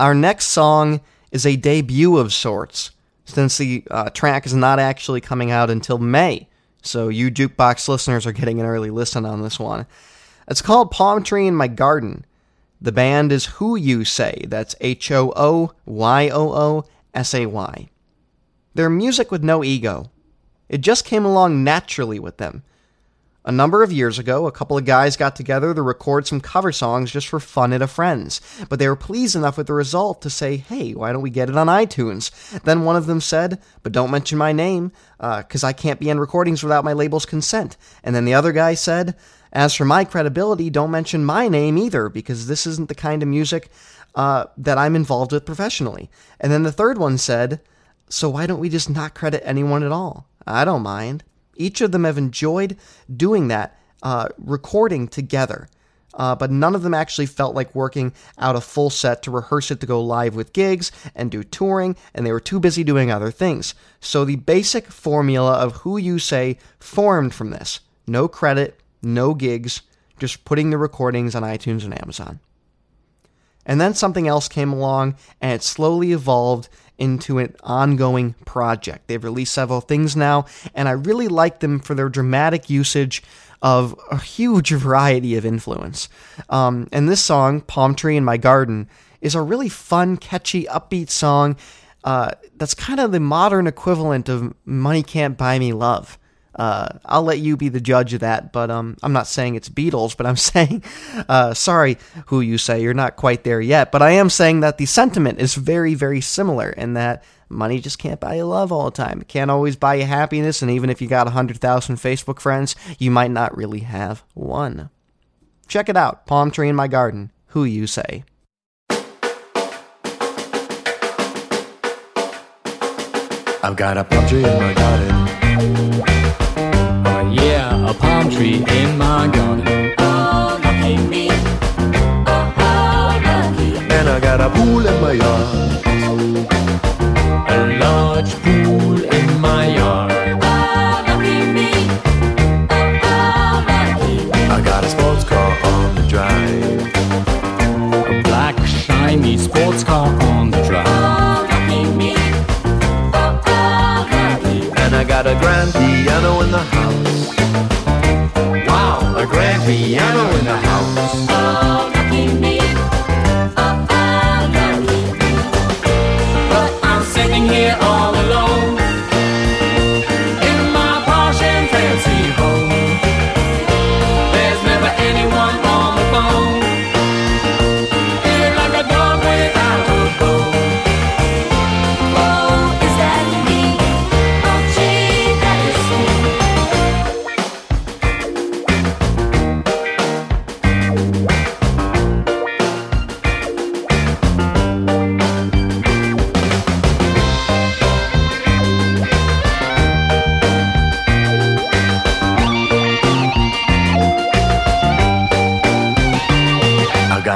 Our next song is a debut of sorts, since the uh, track is not actually coming out until May, so you Jukebox listeners are getting an early listen on this one. It's called Palm Tree in My Garden. The band is Hooyoosay, that's H O O Y O O S A Y. They're music with no ego. It just came along naturally with them. A number of years ago, a couple of guys got together to record some cover songs just for fun at a friend's, but they were pleased enough with the result to say, hey, why don't we get it on iTunes? Then one of them said, but don't mention my name, uh, because I can't be in recordings without my label's consent. And then the other guy said, as for my credibility, don't mention my name either, because this isn't the kind of music uh, that I'm involved with professionally. And then the third one said, so why don't we just not credit anyone at all? I don't mind. Each of them have enjoyed doing that, uh, recording together, uh, but none of them actually felt like working out a full set to rehearse it to go live with gigs and do touring, and they were too busy doing other things. So the basic formula of Hooyoosay formed from this. No credit, no gigs, just putting the recordings on iTunes and Amazon. And then something else came along, and it slowly evolved into an ongoing project. They've released several things now, and I really like them for their dramatic usage of a huge variety of influence. Um, and this song, Palm Tree in My Garden, is a really fun, catchy, upbeat song uh, that's kind of the modern equivalent of Money Can't Buy Me Love. Uh, I'll let you be the judge of that, but um, I'm not saying it's Beatles, but I'm saying, uh, sorry, Hooyoosay, you're not quite there yet, but I am saying that the sentiment is very, very similar in that money just can't buy you love all the time. It can't always buy you happiness, and even if you got one hundred thousand Facebook friends, you might not really have one. Check it out, Palm Tree in My Garden, Hooyoosay. I've got a palm tree in my garden. Oh yeah, a palm tree in my garden. Oh, lucky me. Oh, how lucky. And I got a pool in my yard. A large pool in my yard. Oh, lucky me. Oh, how lucky. I got a sports car on the drive. A black, shiny sports car on the drive. Oh, lucky me. I got a grand piano in the house. Wow, a grand piano in the house. Oh, lucky me. Oh, oh, lucky. But I'm sitting here all alone in my posh and fancy home. There's never anyone on the phone. Feel like a dog without a bone. Oh, is that me?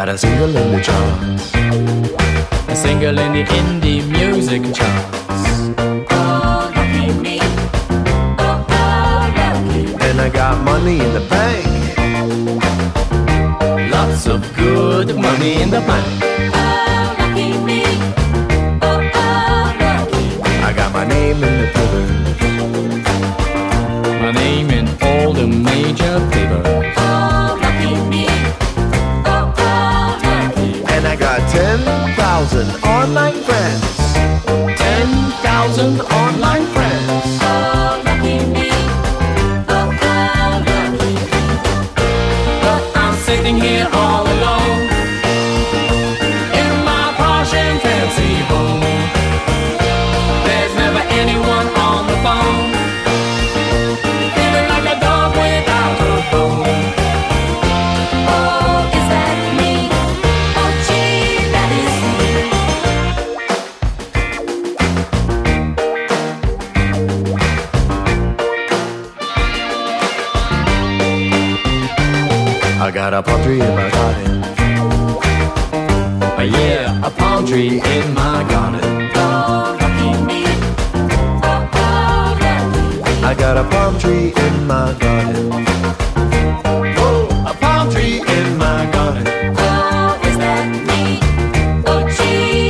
A single in the charts. A single in the indie music charts. Oh, lucky me. Oh, oh, lucky. And I got money in the bank. Lots of good money in the bank. Oh, lucky me. Oh, oh, lucky. I got my name in the paper. My name in all the major papers. Oh, lucky me. I got ten thousand online friends. ten thousand online friends. Oh, lucky me. Oh, how lucky. But I'm sitting here all alone in my posh and fancy home. There's never anyone on the phone. Feeling like a dog without a bone. Oh, is that me? I got a palm tree in my garden. Oh yeah, a palm tree in my garden. Oh, lucky me. Oh, oh, lucky. I got a palm tree in my garden. Oh, a palm tree in my garden. Oh, is that me? Oh, gee.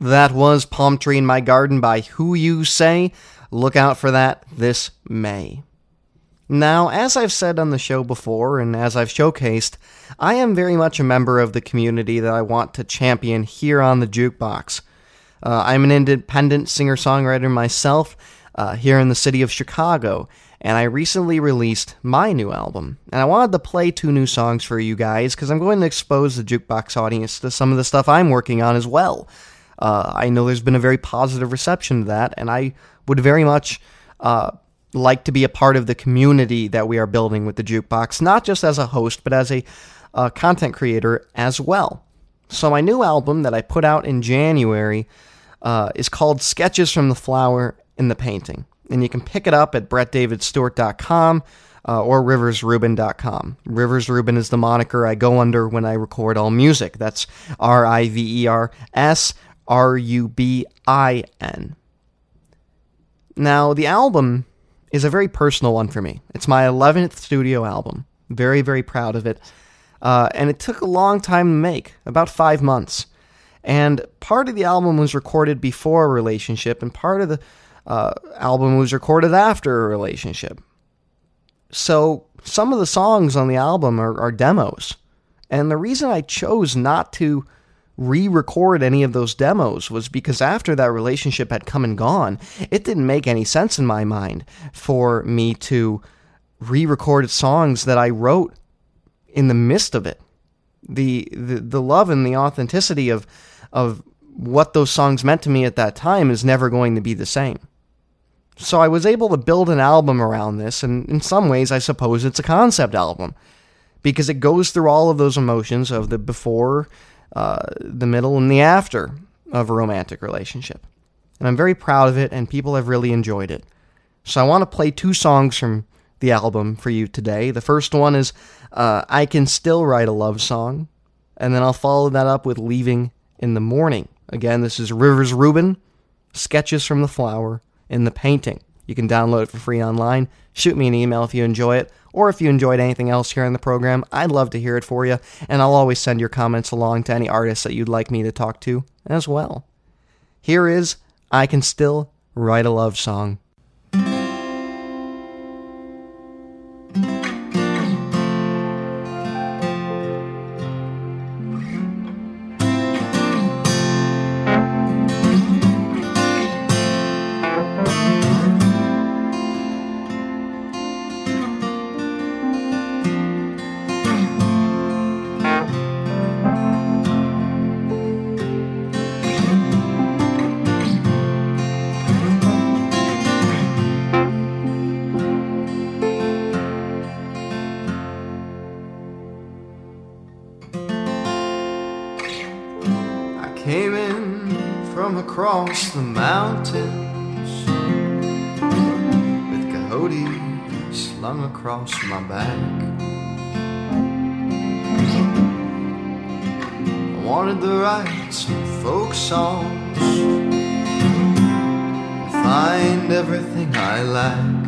That was Palm Tree in My Garden by Hooyoosay. Look out for that this May. Now, as I've said on the show before, and as I've showcased, I am very much a member of the community that I want to champion here on the Jukebox. Uh, I'm an independent singer-songwriter myself uh, here in the city of Chicago, and I recently released my new album. And I wanted to play two new songs for you guys, because I'm going to expose the Jukebox audience to some of the stuff I'm working on as well. Uh, I know there's been a very positive reception to that, and I would very much uh, like to be a part of the community that we are building with the Jukebox, not just as a host, but as a uh, content creator as well. So my new album that I put out in January uh, is called Sketches from the Flower in the Painting. And you can pick it up at brett david stewart dot com uh, or rivers rubin dot com. Rivers Rubin is the moniker I go under when I record all music. That's R I V E R S R U B I N. Now, the album is a very personal one for me. It's my eleventh studio album. Very, very proud of it. Uh, and it took a long time to make, about five months. And part of the album was recorded before a relationship, and part of the uh, album was recorded after a relationship. So some of the songs on the album are, are demos. And the reason I chose not to re-record any of those demos was because after that relationship had come and gone, it didn't make any sense in my mind for me to re-record songs that I wrote in the midst of it. The, the the love and the authenticity of of what those songs meant to me at that time is never going to be the same. So I was able to build an album around this, and in some ways I suppose it's a concept album, because it goes through all of those emotions of the before, uh, the middle, and the after of a romantic relationship. And I'm very proud of it, and people have really enjoyed it. So I want to play two songs from the album for you today. The first one is uh, I Can Still Write a Love Song, and then I'll follow that up with Leaving in the Morning. Again, this is Rivers Rubin, Sketches from the Flower in the Painting. You can download it for free online. Shoot me an email if you enjoy it, or if you enjoyed anything else here in the program. I'd love to hear it for you, and I'll always send your comments along to any artists that you'd like me to talk to as well. Here is I Can Still Write a Love Song. Across the mountains with coyotes slung across my back. I wanted to write some folk songs and find everything I lack.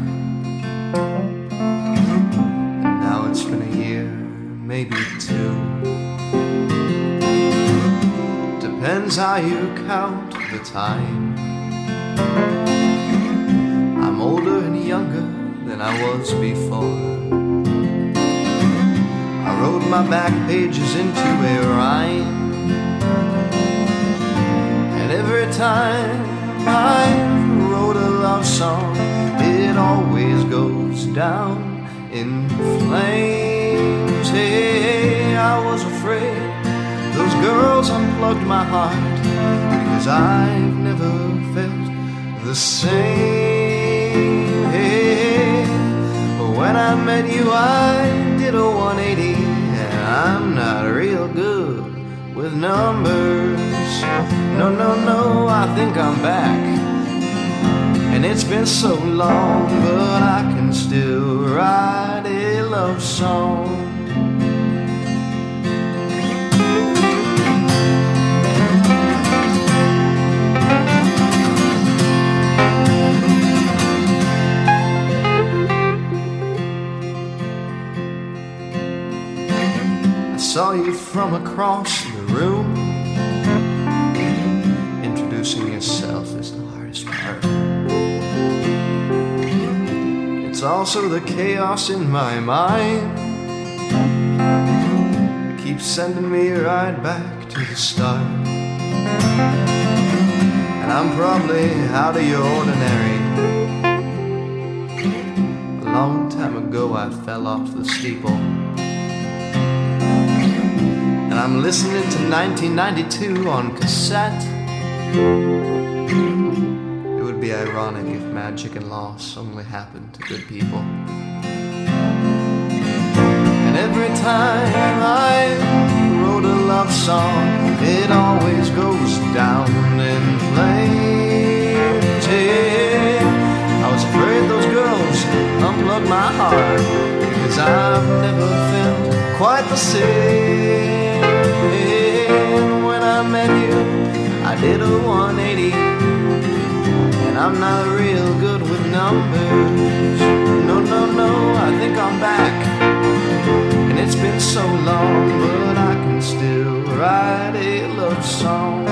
And now it's been a year, maybe two. Depends how you count the time. I'm older and younger than I was before. I wrote my back pages into a rhyme, and every time I wrote a love song, it always goes down in flames. Hey, I was afraid those girls unplugged my heart, cause I've never felt the same. Hey, when I met you I did a one eighty, and I'm not real good with numbers. No, no, no, I think I'm back, and it's been so long, but I can still write a love song. Saw you from across the room, also the chaos in my mind. It keeps sending me right back to the start. And I'm probably out of your ordinary. A long time ago I fell off the steeple. And I'm listening to nineteen ninety-two on cassette. It'd be ironic if magic and loss only happened to good people. And every time I wrote a love song, it always goes down in flames. Yeah. I was afraid those girls unplugged my heart, because I've never felt quite the same. When I met you, I did a one eighty. I'm not real good with numbers. No, no, no, I think I'm back. And it's been so long, but I can still write a love song.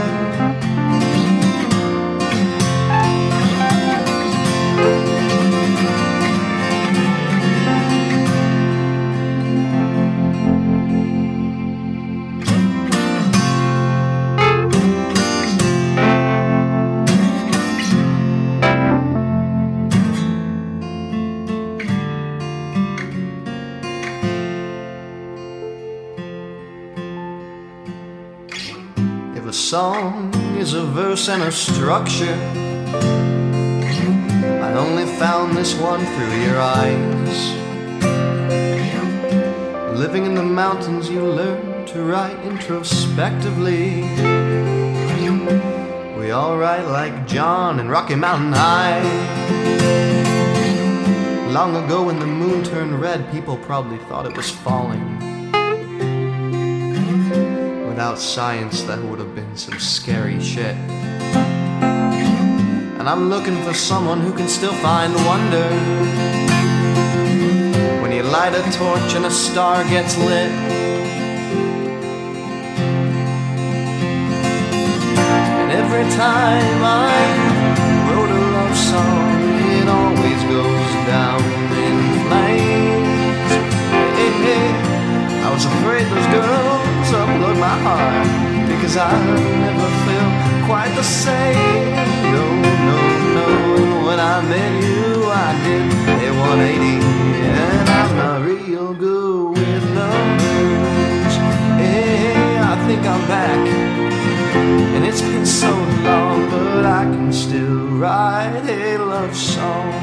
Song is a verse and a structure. I only found this one through your eyes. Living in the mountains, you learn to write introspectively. We all write like John in Rocky Mountain High. Long ago when the moon turned red, people probably thought it was falling. Without science, that would have been some scary shit. And I'm looking for someone who can still find wonder. When you light a torch and a star gets lit. And every time I wrote a love song, it always goes down in flames. Hey, hey, hey. I was afraid those girls upload my heart, because I never feel quite the same. No, no, no. When I met you, I did a one eighty, and I'm not real good with numbers. Hey, I think I'm back, and it's been so long, but I can still write a love song.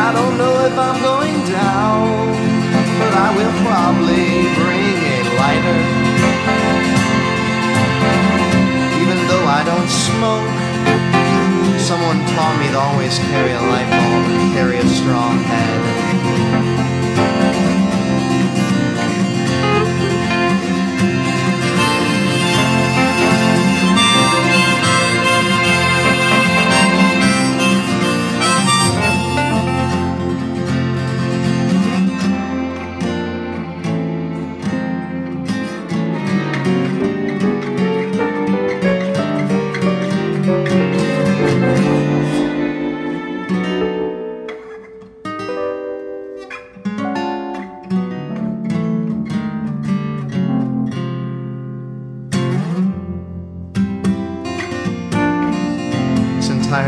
I don't know if I'm going down, but I will probably bring a lighter. Even though I don't smoke, someone taught me to always carry a light bulb and carry a strong head.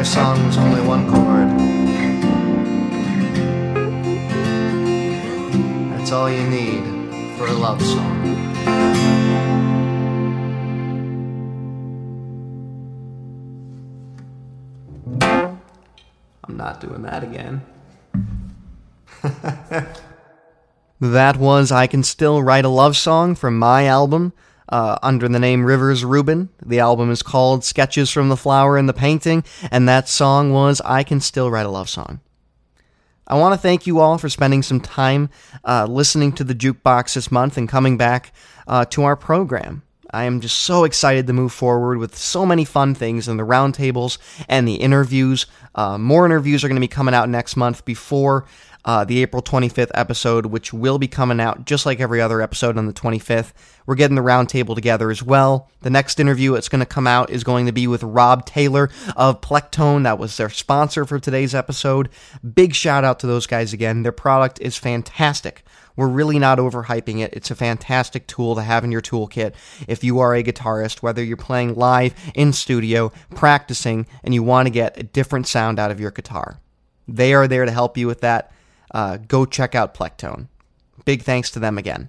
Song was only one chord. That's all you need for a love song. I'm not doing that again. That was I Can Still Write a Love Song from my album, Uh, under the name Rivers Rubin. The album is called Sketches from the Flower in the Painting, and that song was I Can Still Write a Love Song. I want to thank you all for spending some time uh, listening to the Jukebox this month and coming back uh, to our program. I am just so excited to move forward with so many fun things and the roundtables and the interviews. Uh, more interviews are going to be coming out next month before uh, the April twenty-fifth episode, which will be coming out just like every other episode on the twenty-fifth. We're getting the roundtable together as well. The next interview that's going to come out is going to be with Rob Taylor of Plectone. That was their sponsor for today's episode. Big shout out to those guys again. Their product is fantastic. We're really not overhyping it. It's a fantastic tool to have in your toolkit if you are a guitarist, whether you're playing live, in studio, practicing, and you want to get a different sound out of your guitar. They are there to help you with that. Uh, go check out Plectone. Big thanks to them again.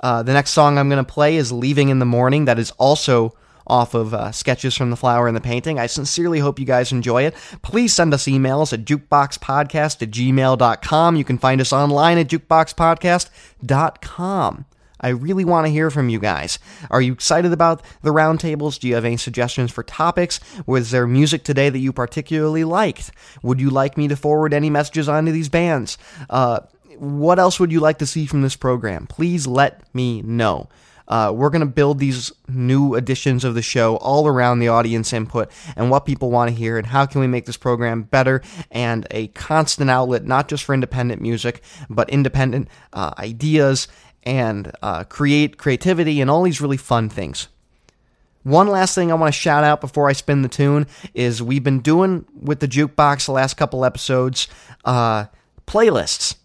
Uh, the next song I'm going to play is Leaving in the Morning. That is also off of uh, Sketches from the Flower in the Painting. I sincerely hope you guys enjoy it. Please send us emails at jukeboxpodcast at gmail dot com. You can find us online at jukeboxpodcast dot com. I really want to hear from you guys. Are you excited about the roundtables? Do you have any suggestions for topics? Was there music today that you particularly liked? Would you like me to forward any messages onto these bands? Uh, what else would you like to see from this program? Please let me know. Uh, we're going to build these new editions of the show all around the audience input and what people want to hear and how can we make this program better and a constant outlet, not just for independent music, but independent uh, ideas and uh, create creativity and all these really fun things. One last thing I want to shout out before I spin the tune is we've been doing with the Jukebox the last couple episodes uh, playlists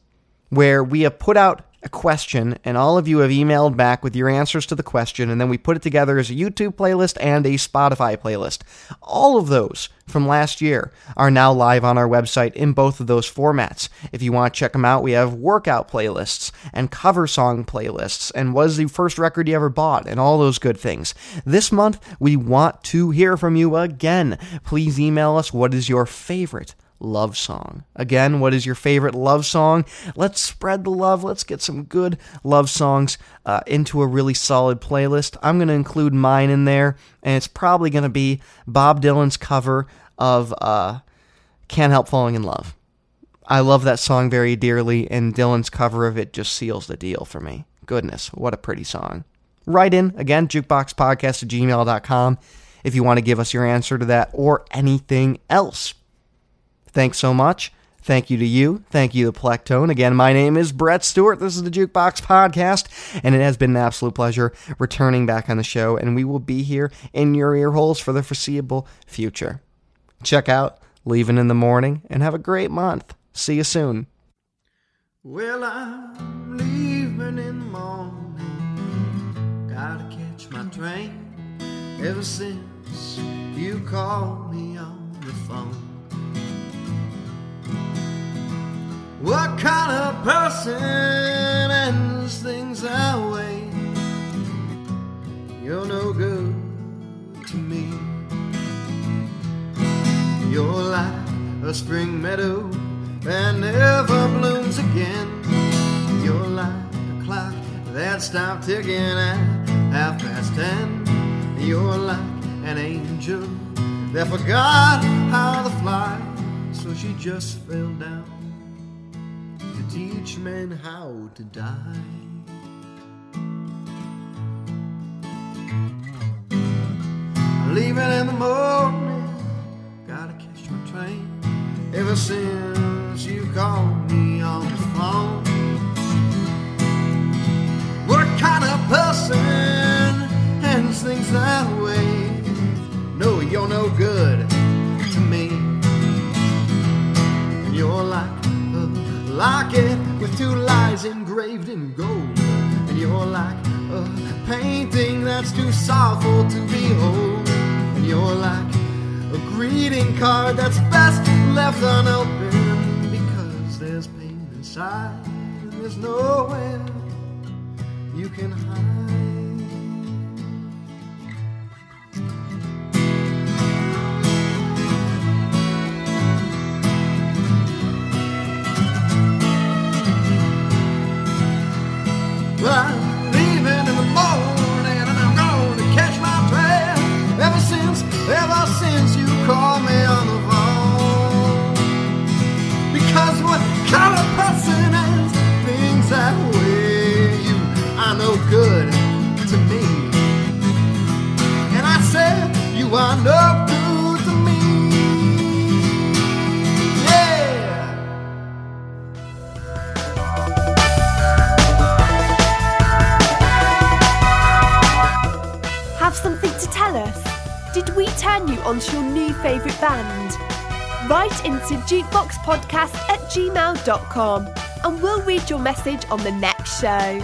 where we have put out a question, and all of you have emailed back with your answers to the question, and then we put it together as a YouTube playlist and a Spotify playlist. All of those from last year are now live on our website in both of those formats. If you want to check them out, we have workout playlists and cover song playlists and what is the first record you ever bought and all those good things. This month, we want to hear from you again. Please email us what is your favorite love song. Again, what is your favorite love song? Let's spread the love. Let's get some good love songs uh, into a really solid playlist. I'm going to include mine in there, and it's probably going to be Bob Dylan's cover of uh, Can't Help Falling in Love. I love that song very dearly, and Dylan's cover of it just seals the deal for me. Goodness, what a pretty song. Write in, again, jukeboxpodcast at gmail dot com if you want to give us your answer to that or anything else. Thanks so much. Thank you to you. Thank you to Plectone. Again, my name is Brett Stewart. This is the Jukebox Podcast, and it has been an absolute pleasure returning back on the show, and we will be here in your ear holes for the foreseeable future. Check out Leaving in the Morning, and have a great month. See you soon. Well, I'm leaving in the morning. Gotta catch my train. Ever since you called me on the phone, what kind of person ends things that way? You're no good to me. You're like a spring meadow that never blooms again. You're like a clock that stopped ticking at half past ten. You're like an angel that forgot how to fly, so she just fell down to teach men how to die. Leaving in the morning, gotta catch my train. Ever since you called me on the phone, what kind of person ends things that way? No, you're no good to me. And you're like locket with two lies engraved in gold, and you're like a painting that's too sorrowful to behold, and you're like a greeting card that's best left unopened, because there's pain inside and there's nowhere you can hide. Well, I'm leaving in the morning, and I'm going to catch my train. Ever since, ever since you called me on the phone. Because what kind of person has things that way? You are no good to me. we turn you on to your new favourite band? Write into jukebox podcast at gmail dot com and we'll read your message on the next show.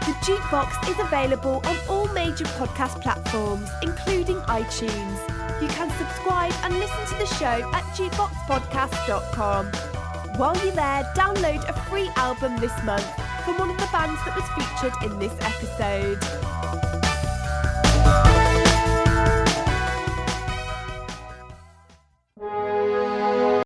The Jukebox is available on all major podcast platforms, including iTunes. You can subscribe and listen to the show at jukebox podcast dot com. While you're there, download a free album this month from one of the bands that was featured in this episode.